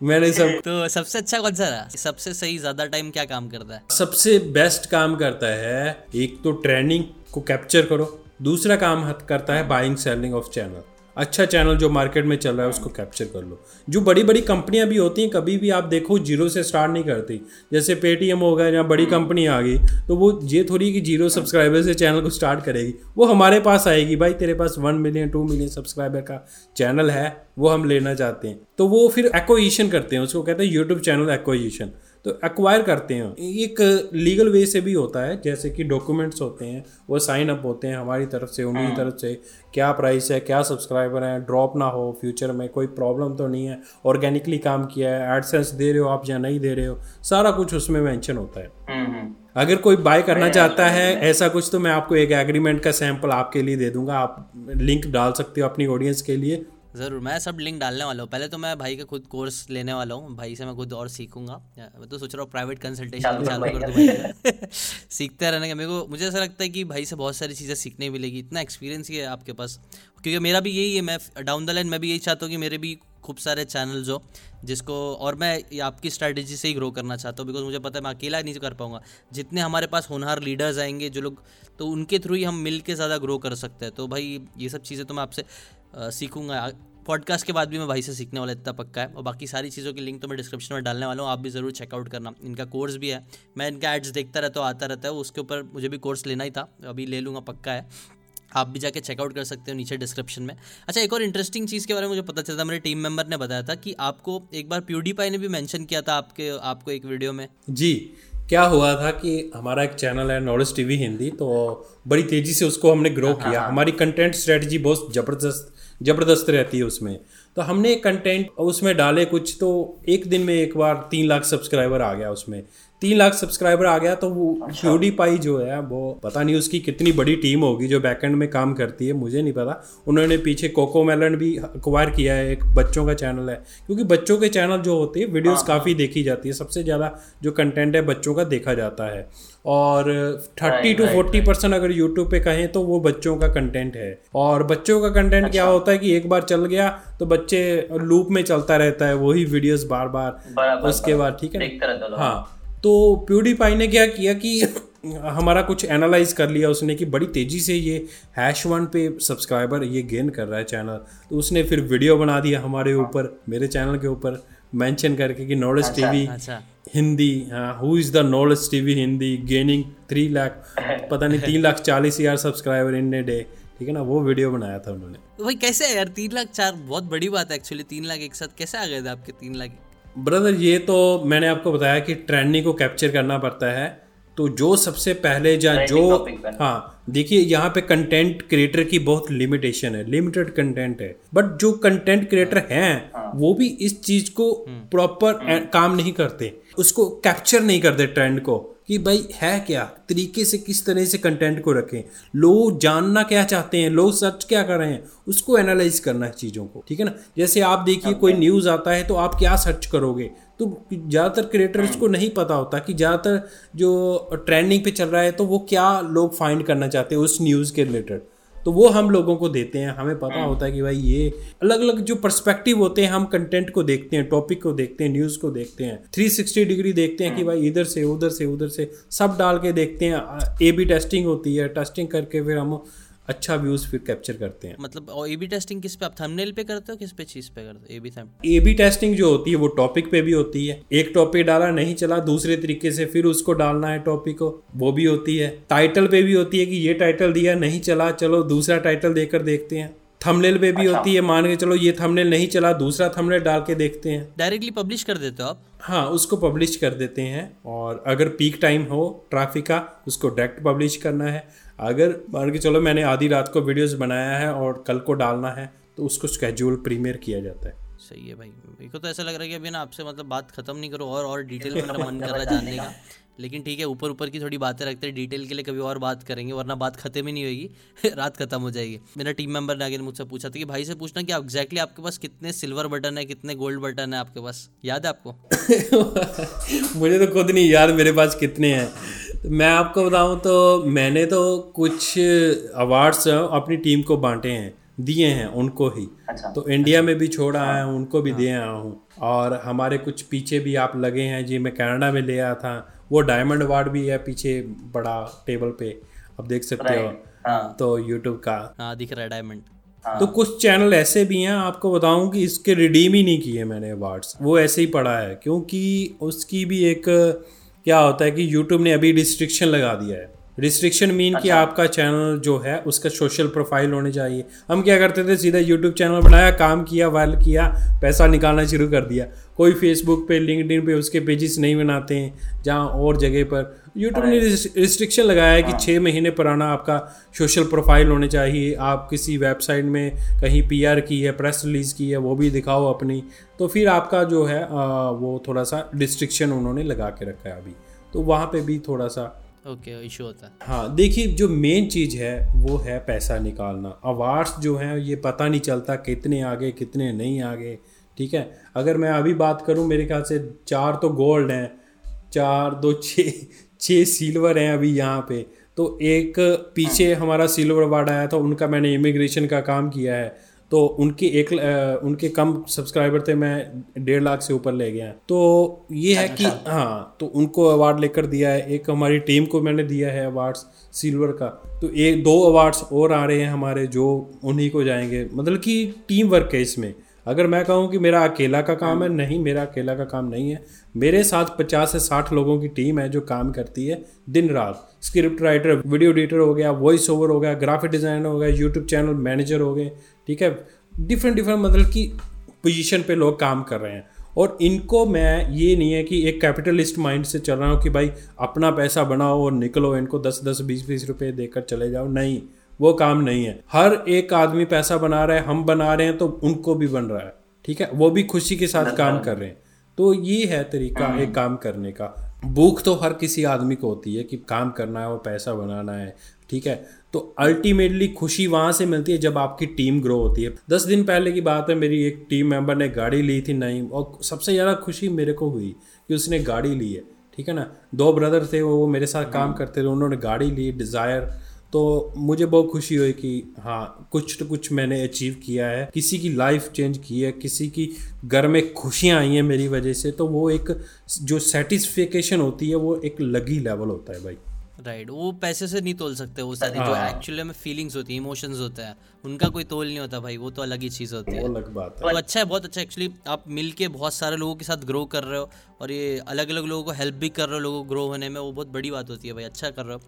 मैंने सब तो सबसे अच्छा कौन सा रहा? सबसे सही ज़्यादा टाइम क्या काम करता है? सबसे बेस्ट काम करता है, एक तो ट्रेंडिंग को कैप्चर करो, दूसरा काम करता है बाइंग सेलिंग ऑफ चैनल। अच्छा चैनल जो मार्केट में चल रहा है उसको कैप्चर कर लो। जो बड़ी बड़ी कंपनियां भी होती हैं, कभी भी आप देखो जीरो से स्टार्ट नहीं करती, जैसे पेटीएम हो गया, जहाँ बड़ी कंपनी आ गई तो वो ये थोड़ी कि जीरो सब्सक्राइबर से चैनल को स्टार्ट करेगी, वो हमारे पास आएगी, भाई तेरे पास one million two million subscriber का चैनल है वो हम लेना चाहते हैं, तो वो फिर एक्वायरेशन करते हैं, उसको कहते हैं यूट्यूब चैनल एक्वायरेशन, तो एक्वायर करते हैं। एक लीगल वे से भी होता है, जैसे कि डॉक्यूमेंट्स होते हैं वो साइन अप होते हैं हमारी तरफ से, उनकी तरफ से, क्या प्राइस है, क्या सब्सक्राइबर हैं, ड्रॉप ना हो फ्यूचर में, कोई प्रॉब्लम तो नहीं है, ऑर्गेनिकली काम किया है, एडसेंस दे रहे हो आप या नहीं दे रहे हो, सारा कुछ उसमें मेंशन होता है। अगर कोई बाय करना चाहता है ऐसा कुछ तो मैं आपको एक एग्रीमेंट का सैंपल आपके लिए दे दूंगा, आप लिंक डाल सकते हो अपनी ऑडियंस के लिए। ज़रूर, मैं सब लिंक डालने वाला हूँ। पहले तो मैं भाई का खुद कोर्स लेने वाला हूँ, भाई से मैं खुद और सीखूंगा, मैं तो सोच रहा हूँ प्राइवेट कंसल्टेशन चालू कर दूँ भाई सीखते रहने का। मेरे को मुझे ऐसा लगता है कि भाई से बहुत सारी चीज़ें सीखने मिलेगी, इतना एक्सपीरियंस ही है आपके पास, क्योंकि मेरा भी यही है, मैं डाउन द लाइन मैं भी यही चाहता हूँ कि मेरे भी खूब सारे चैनल्स हो जिसको, और मैं आपकी स्ट्रैटेजी से ही ग्रो करना चाहता हूँ, बिकॉज मुझे पता है मैं अकेला नहीं कर पाऊंगा, जितने हमारे पास होनहार लीडर्स आएंगे जो लोग, तो उनके थ्रू ही हम मिल के ज़्यादा ग्रो कर सकते हैं। तो भाई ये सब चीज़ें तो मैं आपसे सीखूंगा, पॉडकास्ट के बाद भी मैं भाई से सीखने वाला इतना पक्का है। और बाकी सारी चीज़ों की लिंक तो मैं डिस्क्रिप्शन में डालने वाला हूँ, आप भी ज़रूर चेकआउट करना, इनका कोर्स भी है, मैं इनका एड्स देखता रहता हूँ, आता रहता है, उसके ऊपर मुझे भी कोर्स लेना ही था, अभी ले लूँगा पक्का है, आप भी जाके चेकआउट कर सकते हो नीचे डिस्क्रिप्शन में। अच्छा, एक और इंटरेस्टिंग चीज़ के बारे में मुझे पता चला, मेरे टीम मेंबर ने बताया था कि आपको एक बार PewDiePie ने भी मेंशन किया था आपके आपको एक वीडियो में। जी, क्या हुआ था कि हमारा एक चैनल है नॉलेज टीवी हिंदी, तो बड़ी तेज़ी से उसको हमने ग्रो किया, हमारी कंटेंट स्ट्रेटजी बहुत ज़बरदस्त ज़बरदस्त रहती है उसमें, तो हमने कंटेंट उसमें डाले कुछ, तो एक दिन में एक बार तीन लाख सब्सक्राइबर आ गया, उसमें तीन लाख सब्सक्राइबर आ गया। तो वो PewDiePie जो है वो पता नहीं उसकी कितनी बड़ी टीम होगी जो बैकएंड में काम करती है, मुझे नहीं पता, उन्होंने पीछे कोकोमेलन भी एक्वायर किया है, एक बच्चों का चैनल है, क्योंकि बच्चों के चैनल जो होते हैं वीडियोस काफ़ी देखी जाती है, सबसे ज़्यादा जो कंटेंट है बच्चों का देखा जाता है, और थर्टी टू फोर्टी परसेंट अगर यूट्यूब पे कहें तो वो बच्चों का कंटेंट है। और बच्चों का कंटेंट क्या होता है कि एक बार चल गया तो बच्चे लूप में चलता रहता है वही वीडियोस बार बार उसके बाद, ठीक है हाँ। तो PewDiePie ने क्या किया कि हमारा कुछ एनालाइज कर लिया उसने कि बड़ी तेज़ी से ये हैश वन पे सब्सक्राइबर ये गेन कर रहा है चैनल, तो उसने फिर वीडियो बना दिया हमारे ऊपर, मेरे चैनल के ऊपर मेंशन करके कि नॉलेज टीवी हिंदी, हाँ who is the knowledge TV Hindi gaining three lakh पता नहीं तीन लाख चालीस हज़ार सब्सक्राइबर इन ए डे, ठीक है ना, वो वीडियो बनाया था उन्होंने। भाई कैसे है यार, तीन लाख चार बहुत बड़ी बात है एक्चुअली, तीन लाख एक साथ कैसे आ गए थे आपके तीन लाख? ब्रदर ये तो मैंने आपको बताया कि ट्रेंडिंग को कैप्चर करना पड़ता है, तो जो सबसे पहले या जो हाँ देखिए यहाँ पे कंटेंट क्रिएटर की बहुत लिमिटेशन है, लिमिटेड कंटेंट है, बट जो कंटेंट क्रिएटर हैं वो भी इस चीज को प्रॉपर काम नहीं करते, उसको कैप्चर नहीं करते ट्रेंड को, कि भाई है क्या तरीके से, किस तरह से कंटेंट को रखें, लोग जानना क्या चाहते हैं, लोग सर्च क्या कर रहे हैं, उसको एनालाइज करना है चीज़ों को, ठीक है ना। जैसे आप देखिए कोई न्यूज़ आता है तो आप क्या सर्च करोगे, तो ज़्यादातर क्रिएटर्स को नहीं पता होता कि ज़्यादातर जो ट्रेंडिंग पे चल रहा है तो वो क्या लोग फाइंड करना चाहते हैं उस न्यूज़ के रिलेटेड, तो वो हम लोगों को देते हैं। हमें पता होता है कि भाई ये अलग अलग जो पर्सपेक्टिव होते हैं, हम कंटेंट को देखते हैं, टॉपिक को देखते हैं, न्यूज़ को देखते हैं, थ्री सिक्सटी डिग्री देखते हैं कि भाई इधर से उधर से उधर से सब डाल के देखते हैं, ए बी टेस्टिंग होती है, टेस्टिंग करके फिर हम अच्छा व्यूज़ फिर कैप्चर करते हैं। मतलब ए बी टेस्टिंग किस पे, आप थंबनेल पे करते हो, किस पे चीज़ पे करते हो? A B A B testing जो होती है वो टॉपिक पे भी होती है, एक टॉपिक डाला नहीं चला दूसरे तरीके से फिर उसको डालना है टॉपिक को, वो भी होती है। टाइटल पे भी होती है कि ये टाइटल दिया नहीं चला, चलो दूसरा टाइटल देकर देखते हैं। थंबनेल पे भी अच्छा। होती है, मान के चलो ये थंबनेल नहीं चला, दूसरा थंबनेल डाल के देखते हैं। डायरेक्टली पब्लिश कर देते हो आप? हाँ, उसको पब्लिश कर देते हैं, और अगर पीक टाइम हो ट्रैफिक का उसको डायरेक्ट पब्लिश करना है। अगर मान के चलो मैंने आधी रात को वीडियोस बनाया है और कल को डालना है तो उसको स्केड्यूल प्रीमियर किया जाता है। सही है भाई, मेरे को तो ऐसा लग रहा है कि अभी ना आपसे मतलब बात खत्म नहीं करो और और डिटेल में मेरा मन कर रहा जानने का, लेकिन ठीक है ऊपर ऊपर की थोड़ी बातें रखते हैं, डिटेल के लिए कभी और बात करेंगे वरना बात खत्म ही नहीं होगी रात खत्म हो जाएगी। मेरा टीम मेंबर नागिन मुझसे पूछा था कि भाई से पूछना कि एग्जैक्टली आपके पास कितने सिल्वर बटन है, कितने गोल्ड बटन है आपके पास, याद है आपको? मुझे तो खुद नहीं याद मेरे पास कितने हैं। मैं आपको बताऊं तो मैंने तो कुछ अवार्ड्स अपनी टीम को बांटे हैं, दिए हैं उनको ही। अच्छा, तो इंडिया अच्छा, में भी छोड़ आया हाँ, हूँ उनको भी हाँ, दे आया हूँ। और हमारे कुछ पीछे भी आप लगे हैं जी, मैं कनाडा में ले आया था वो डायमंड अवार्ड भी है पीछे बड़ा टेबल पे, आप देख सकते हो हाँ, तो यूट्यूब का हाँ, दिख रहा है डायमंड हाँ, तो कुछ चैनल ऐसे भी हैं आपको बताऊं कि इसके रिडीम ही नहीं किए मैंने अवार्ड्स, वो ऐसे ही पड़ा है क्योंकि उसकी भी एक क्या होता है कि यूट्यूब ने अभी रिस्ट्रिक्शन लगा दिया है। रिस्ट्रिक्शन मीन अच्छा, कि आपका चैनल जो है उसका सोशल प्रोफाइल होने चाहिए। हम क्या करते थे सीधा यूट्यूब चैनल बनाया, काम किया, वायरल किया, पैसा निकालना शुरू कर दिया। कोई फेसबुक पे, लिंक्डइन पे उसके पेजेस नहीं बनाते हैं, जहाँ और जगह पर यूट्यूब ने रिस्ट्रिक्शन लगाया है कि छः महीने पुराना आपका सोशल प्रोफाइल होने चाहिए। आप किसी वेबसाइट में कहीं पीआर की है, प्रेस रिलीज़ की है, वो भी दिखाओ अपनी, तो फिर आपका जो है वो थोड़ा सा रिस्ट्रिक्शन उन्होंने लगा के रखा है अभी, तो वहाँ पर भी थोड़ा सा ओके okay, इशू होता है हाँ। देखिए जो मेन चीज़ है वो है पैसा निकालना। अवार्ड्स जो हैं ये पता नहीं चलता कितने आगे कितने नहीं आगे, ठीक है। अगर मैं अभी बात करूं मेरे ख्याल से चार तो गोल्ड हैं, चार दो छः छः सिल्वर हैं अभी यहाँ पे, तो एक पीछे हमारा सिल्वर अवार्ड आया था, उनका मैंने इमिग्रेशन का काम किया है, तो उनके एक आ, उनके कम सब्सक्राइबर थे, मैं डेढ़ लाख से ऊपर ले गया, तो ये है कि हाँ, तो उनको अवार्ड लेकर दिया है। एक हमारी टीम को मैंने दिया है अवार्ड्स सिल्वर का, तो एक दो अवार्ड्स और आ रहे हैं हमारे जो उन्हीं को जाएंगे, मतलब कि टीम वर्क है इसमें। अगर मैं कहूँ कि मेरा अकेला का काम है, नहीं मेरा अकेला का काम नहीं है, मेरे साथ पचास से साठ लोगों की टीम है जो काम करती है दिन रात। स्क्रिप्ट राइटर, वीडियो एडिटर हो गया, वॉइस ओवर हो गया, ग्राफिक डिज़ाइनर हो गया, यूट्यूब चैनल मैनेजर हो गए, ठीक है। डिफरेंट डिफरेंट मतलब कि पोजीशन पे लोग काम कर रहे हैं, और इनको मैं ये नहीं है कि एक कैपिटलिस्ट माइंड से चल रहा हूँ कि भाई अपना पैसा बनाओ और निकलो, इनको दस दस बीस बीस रुपये देकर चले जाओ, नहीं वो काम नहीं है। हर एक आदमी पैसा बना रहा है, हम बना रहे हैं तो उनको भी बन रहा है, ठीक है, वो भी खुशी के साथ काम कर रहे हैं। तो ये है तरीका एक काम करने का। भूख तो हर किसी आदमी को होती है कि काम करना है और पैसा बनाना है, ठीक है, तो अल्टीमेटली खुशी वहाँ से मिलती है जब आपकी टीम ग्रो होती है। दस दिन पहले की बात है, मेरी एक टीम मेंबर ने गाड़ी ली थी नई, और सबसे ज़्यादा खुशी मेरे को हुई कि उसने गाड़ी ली है, ठीक है ना। दो ब्रदर थे वो मेरे साथ काम करते थे, उन्होंने गाड़ी ली डिज़ायर, तो मुझे बहुत खुशी हुई कि हाँ कुछ तो कुछ मैंने अचीव किया है, किसी की लाइफ चेंज की है, किसी की घर में खुशियाँ आई हैं मेरी वजह से, तो वो एक जो सेटिस्फेक्शन होती है वो एक लगी लेवल होता है भाई, राइट। वो पैसे से नहीं तोल सकते, वो सारी जो एक्चुअली में फीलिंग्स होती है, इमोशंस होता है, उनका कोई तोल नहीं होता भाई, वो तो अलग ही चीज़ होती है, अलग बात है। तो अच्छा है, बहुत अच्छा एक्चुअली आप मिल के बहुत सारे लोगों के साथ ग्रो कर रहे हो, और ये अलग अलग लोगों को हेल्प भी कर रहे हो लोगों को ग्रो होने में, वो बहुत बड़ी बात होती है भाई, अच्छा कर रहे हो।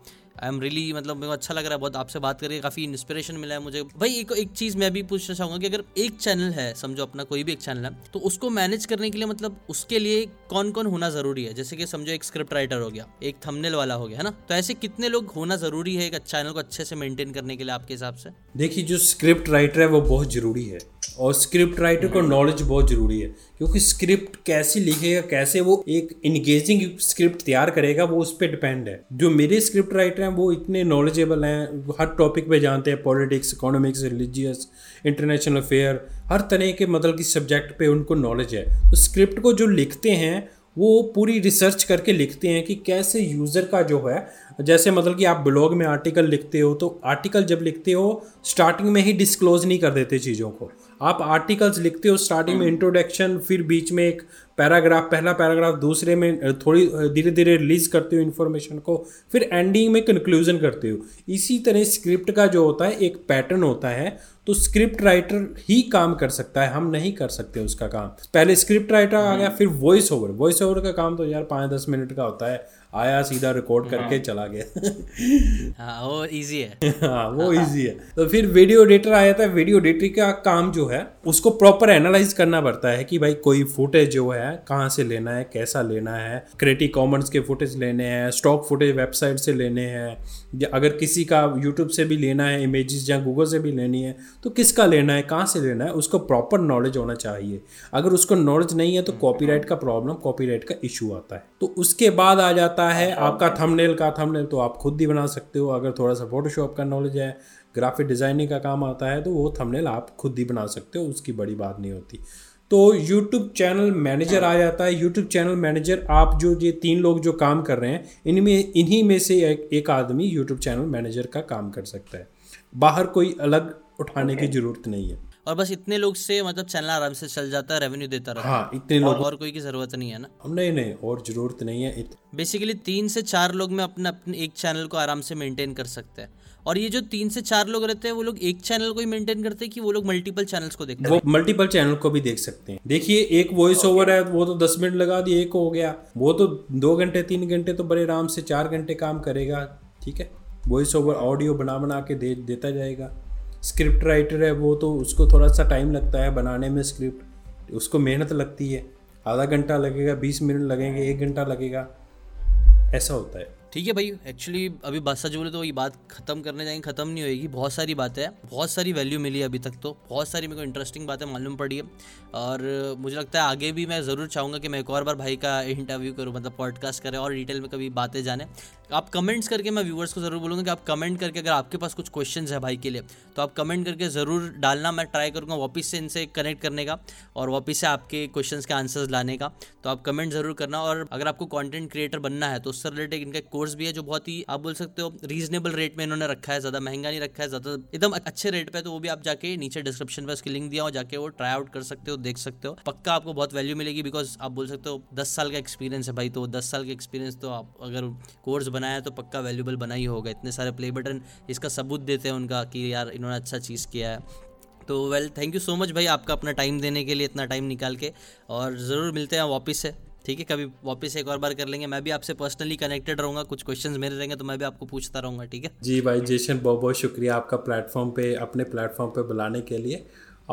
आई एम रियली मतलब मेरे को अच्छा लग रहा है बहुत, आपसे बात करके काफ़ी इंस्पिरेशन मिला है मुझे भाई। एक एक चीज़ मैं भी पूछना चाहूँगा कि अगर एक चैनल है, समझो अपना कोई भी एक चैनल है, तो उसको मैनेज करने के लिए मतलब उसके लिए कौन कौन होना ज़रूरी है? जैसे कि समझो एक स्क्रिप्ट राइटर हो गया, एक थंबनेल वाला हो गया, है ना, तो ऐसे कितने लोग होना ज़रूरी है एक चैनल को अच्छे से मेनटेन करने के लिए आपके हिसाब से? देखिए जो स्क्रिप्ट राइटर है वो बहुत ज़रूरी है, और स्क्रिप्ट राइटर को नॉलेज बहुत ज़रूरी है, क्योंकि स्क्रिप्ट कैसे लिखेगा, कैसे वो एक इंगेजिंग स्क्रिप्ट तैयार करेगा, वो उस पर डिपेंड है। जो मेरे स्क्रिप्ट राइटर हैं वो इतने नॉलेजेबल हैं, हर टॉपिक पे जानते हैं, politics, economics, religious, international affair, हर तरह के मतलब की सब्जेक्ट पे उनको नॉलेज है। तो स्क्रिप्ट को जो लिखते हैं वो पूरी रिसर्च करके लिखते हैं कि कैसे यूज़र का जो है, जैसे मतलब कि आप ब्लॉग में आर्टिकल लिखते हो, तो आर्टिकल जब लिखते हो स्टार्टिंग में ही डिस्क्लोज़ नहीं कर देते चीज़ों को। आप आर्टिकल्स लिखते हो स्टार्टिंग में इंट्रोडक्शन, फिर बीच में एक पैराग्राफ, पहला पैराग्राफ, दूसरे में थोड़ी धीरे धीरे रिलीज़ करते हो इन्फॉर्मेशन को, फिर एंडिंग में कंक्लूजन करते हो। इसी तरह स्क्रिप्ट का जो होता है एक पैटर्न होता है, तो स्क्रिप्ट राइटर ही काम कर सकता है, हम नहीं कर सकते उसका काम। पहले स्क्रिप्ट राइटर आ गया, फिर वॉइस ओवर, वॉइस ओवर का काम तो यार पाँच दस मिनट का होता है, आया सीधा रिकॉर्ड करके चला गया हाँ वो इजी है हाँ वो इजी है। तो फिर वीडियो एडिटर आया था, वीडियो एडिटर का काम जो है उसको प्रॉपर एनालाइज करना पड़ता है कि भाई कोई फुटेज जो है कहाँ से लेना है, कैसा लेना है, क्रिएटिव कॉमन्स के फुटेज लेने हैं, स्टॉक फुटेज वेबसाइट से लेने हैं, या अगर किसी का यूट्यूब से भी लेना है इमेजेस या गूगल से भी लेनी है तो किसका लेना है, कहाँ से लेना है, उसको प्रॉपर नॉलेज होना चाहिए। अगर उसको नॉलेज नहीं है तो कॉपीराइट का प्रॉब्लम, कॉपीराइट का इशू आता है। तो उसके बाद आ जाता है आपका थंबनेल का। थंबनेल तो आप खुद ही बना सकते हो, अगर थोड़ा सा फोटोशॉप का नॉलेज है, ग्राफिक डिज़ाइनिंग का काम आता है तो वो थंबनेल आप खुद ही बना सकते हो, उसकी बड़ी बात नहीं होती। तो YouTube चैनल मैनेजर आ जाता है। YouTube चैनल मैनेजर आप जो ये तीन लोग जो काम कर रहे हैं इनमें इन्हीं में से एक, एक आदमी YouTube चैनल मैनेजर का काम कर सकता है, बाहर कोई अलग उठाने की ज़रूरत नहीं है। और बस इतने लोग से मतलब चैनल आराम से चल जाता है, रेवेन्यू देता रहता है। हाँ, इतने लोग और कोई की जरूरत नहीं है ना। नहीं नहीं, और जरूरत नहीं है। बेसिकली तीन से चार लोग में अपने अपने एक चैनल को आराम से मेंटेन कर सकते हैं। और ये जो तीन से चार लोग रहते हैं वो लोग एक चैनल को ही मेंटेन करते हैं कि वो लोग मल्टीपल चैनल्स को देखते हैं? वो मल्टीपल चैनल को भी देख सकते हैं। देखिए एक वॉइस ओवर है वो तो दस मिनट लगा दिए, एक हो गया, वो तो दो घंटे तीन घंटे तो बड़े आराम से चार घंटे काम करेगा। ठीक है, वॉइस ओवर ऑडियो बना बना के दे देता जाएगा। स्क्रिप्ट राइटर है वो तो उसको थोड़ा सा टाइम लगता है बनाने में, स्क्रिप्ट उसको मेहनत लगती है, आधा घंटा लगेगा, बीस मिनट लगेंगे, एक घंटा लगेगा, ऐसा होता है। ठीक है भाई, एक्चुअली अभी बादशाह जी बोले तो ये बात खत्म करने जाएंगे, खत्म नहीं होएगी, बहुत सारी बातें हैं, बहुत सारी वैल्यू मिली है अभी तक, तो बहुत सारी मेरे को इंटरेस्टिंग बातें मालूम पड़ी है। और मुझे लगता है आगे भी मैं ज़रूर चाहूँगा कि मैं एक और बार भाई का इंटरव्यू करूँ, मतलब पॉडकास्ट करें और डिटेल में कभी बातें जाने। आप कमेंट्स करके, मैं व्यूवर्स को ज़रूर बोलूँगा कि आप कमेंट करके अगर आपके पास कुछ क्वेश्चन है भाई के लिए तो आप कमेंट करके ज़रूर डालना, मैं ट्राई करूँगा वापस से इनसे कनेक्ट करने का और वापस से आपके क्वेश्चन के आंसर्स लाने का। तो आप कमेंट ज़रूर करना। और अगर आपको कॉन्टेंट क्रिएटर बनना है तो उससे रिलेटेड इनका कोर्स भी है जो बहुत ही आप बोल सकते हो रीजनेबल रेट में इन्होंने रखा है, ज़्यादा महंगा नहीं रखा है, ज़्यादा एकदम अच्छे रेट पे। तो वो भी आप जाके नीचे डिस्क्रिप्शन पे उसकी लिंक दिया हो, जाके वो ट्राई आउट कर सकते हो, देख सकते हो, पक्का आपको बहुत वैल्यू मिलेगी। बिकॉज आप बोल सकते हो दस साल का एक्सपीरियंस है भाई, तो दस साल का एक्सपीरियंस तो आप अगर कोर्स बनाया तो पक्का वैल्यूबल बना ही होगा। इतने सारे प्ले बटन इसका सबूत देते हैं उनका कि यार इन्होंने अच्छा चीज़ किया है। तो well, thank you so much भाई आपका अपना टाइम देने के लिए, इतना टाइम निकाल के, और ज़रूर मिलते हैं वापस से। ठीक है, कभी वापस एक और बार कर लेंगे। मैं भी आपसे पर्सनली कनेक्टेड रहूँगा, कुछ क्वेश्चंस मेरे रहेंगे तो मैं भी आपको पूछता रहूँगा। ठीक है जी भाई, जेशन बहुत बहुत शुक्रिया आपका प्लेटफॉर्म पे, अपने प्लेटफॉर्म पे बुलाने के लिए।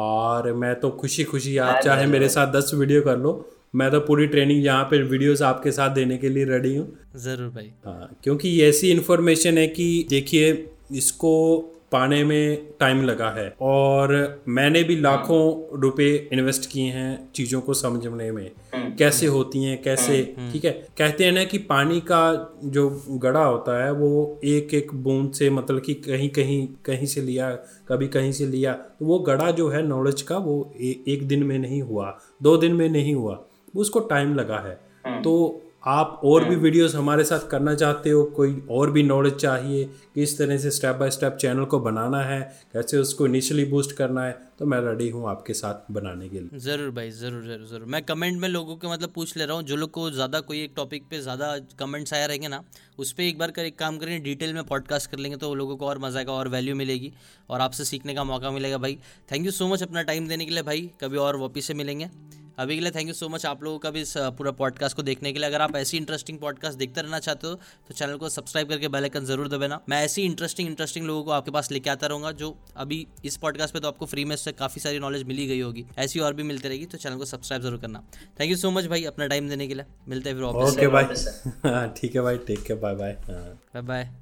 और मैं तो खुशी खुशी, आप चाहे मेरे साथ दस वीडियो कर लो, मैं तो पूरी ट्रेनिंग यहाँ पे वीडियोस आपके साथ देने के लिए रेडी हूँ। ज़रूर भाई, हाँ, क्योंकि ये ऐसी इन्फॉर्मेशन है कि देखिए इसको पाने में टाइम लगा है और मैंने भी लाखों रुपए इन्वेस्ट किए हैं चीज़ों को समझने में, कैसे होती हैं, कैसे, ठीक है। कहते हैं ना कि पानी का जो गड़ा होता है वो एक एक बूंद से, मतलब कि कहीं कहीं कहीं से लिया, कभी कहीं से लिया, तो वो गड़ा जो है नॉलेज का वो ए, एक दिन में नहीं हुआ, दो दिन में नहीं हुआ, उसको टाइम लगा है। तो आप और भी वीडियोस हमारे साथ करना चाहते हो, कोई और भी नॉलेज चाहिए कि इस तरह से स्टेप बाय स्टेप चैनल को बनाना है, कैसे उसको इनिशियली बूस्ट करना है, तो मैं रेडी हूँ आपके साथ बनाने के लिए। ज़रूर भाई, ज़रूर ज़रूर ज़रूर। मैं कमेंट में लोगों के मतलब पूछ ले रहा हूँ, जो लोग को ज़्यादा कोई एक टॉपिक पे ज़्यादा कमेंट्स आया रहेंगे ना, उस पर एक बार कर एक काम करेंगे, डिटेल में पॉडकास्ट कर लेंगे तो लोगों को और मज़ा आएगा और वैल्यू मिलेगी और आपसे सीखने का मौका मिलेगा। भाई थैंक यू सो मच अपना टाइम देने के लिए भाई, कभी और वापस से मिलेंगे। अभी के लिए थैंक यू सो मच आप लोगों का भी इस पूरा पॉडकास्ट को देखने के लिए। अगर आप ऐसी इंटरेस्टिंग पॉडकास्ट देखते रहना चाहते हो तो चैनल को सब्सक्राइब करके बेल आइकन जरूर दबाना। मैं ऐसी इंटरेस्टिंग इंटरेस्टिंग लोगों को आपके पास लेके आता रहूँगा। जो अभी इस पॉडकास्ट पे तो आपको फ्री में से काफ़ी सारी नॉलेज मिली गई होगी, ऐसी और भी मिलती रहेगी, तो चैनल को सब्सक्राइब जरूर करना। थैंक यू सो मच भाई अपना टाइम देने के लिए, मिलते हैं फिर ऑफिस। ओके भाई, ठीक है भाई, take care, bye bye, bye bye.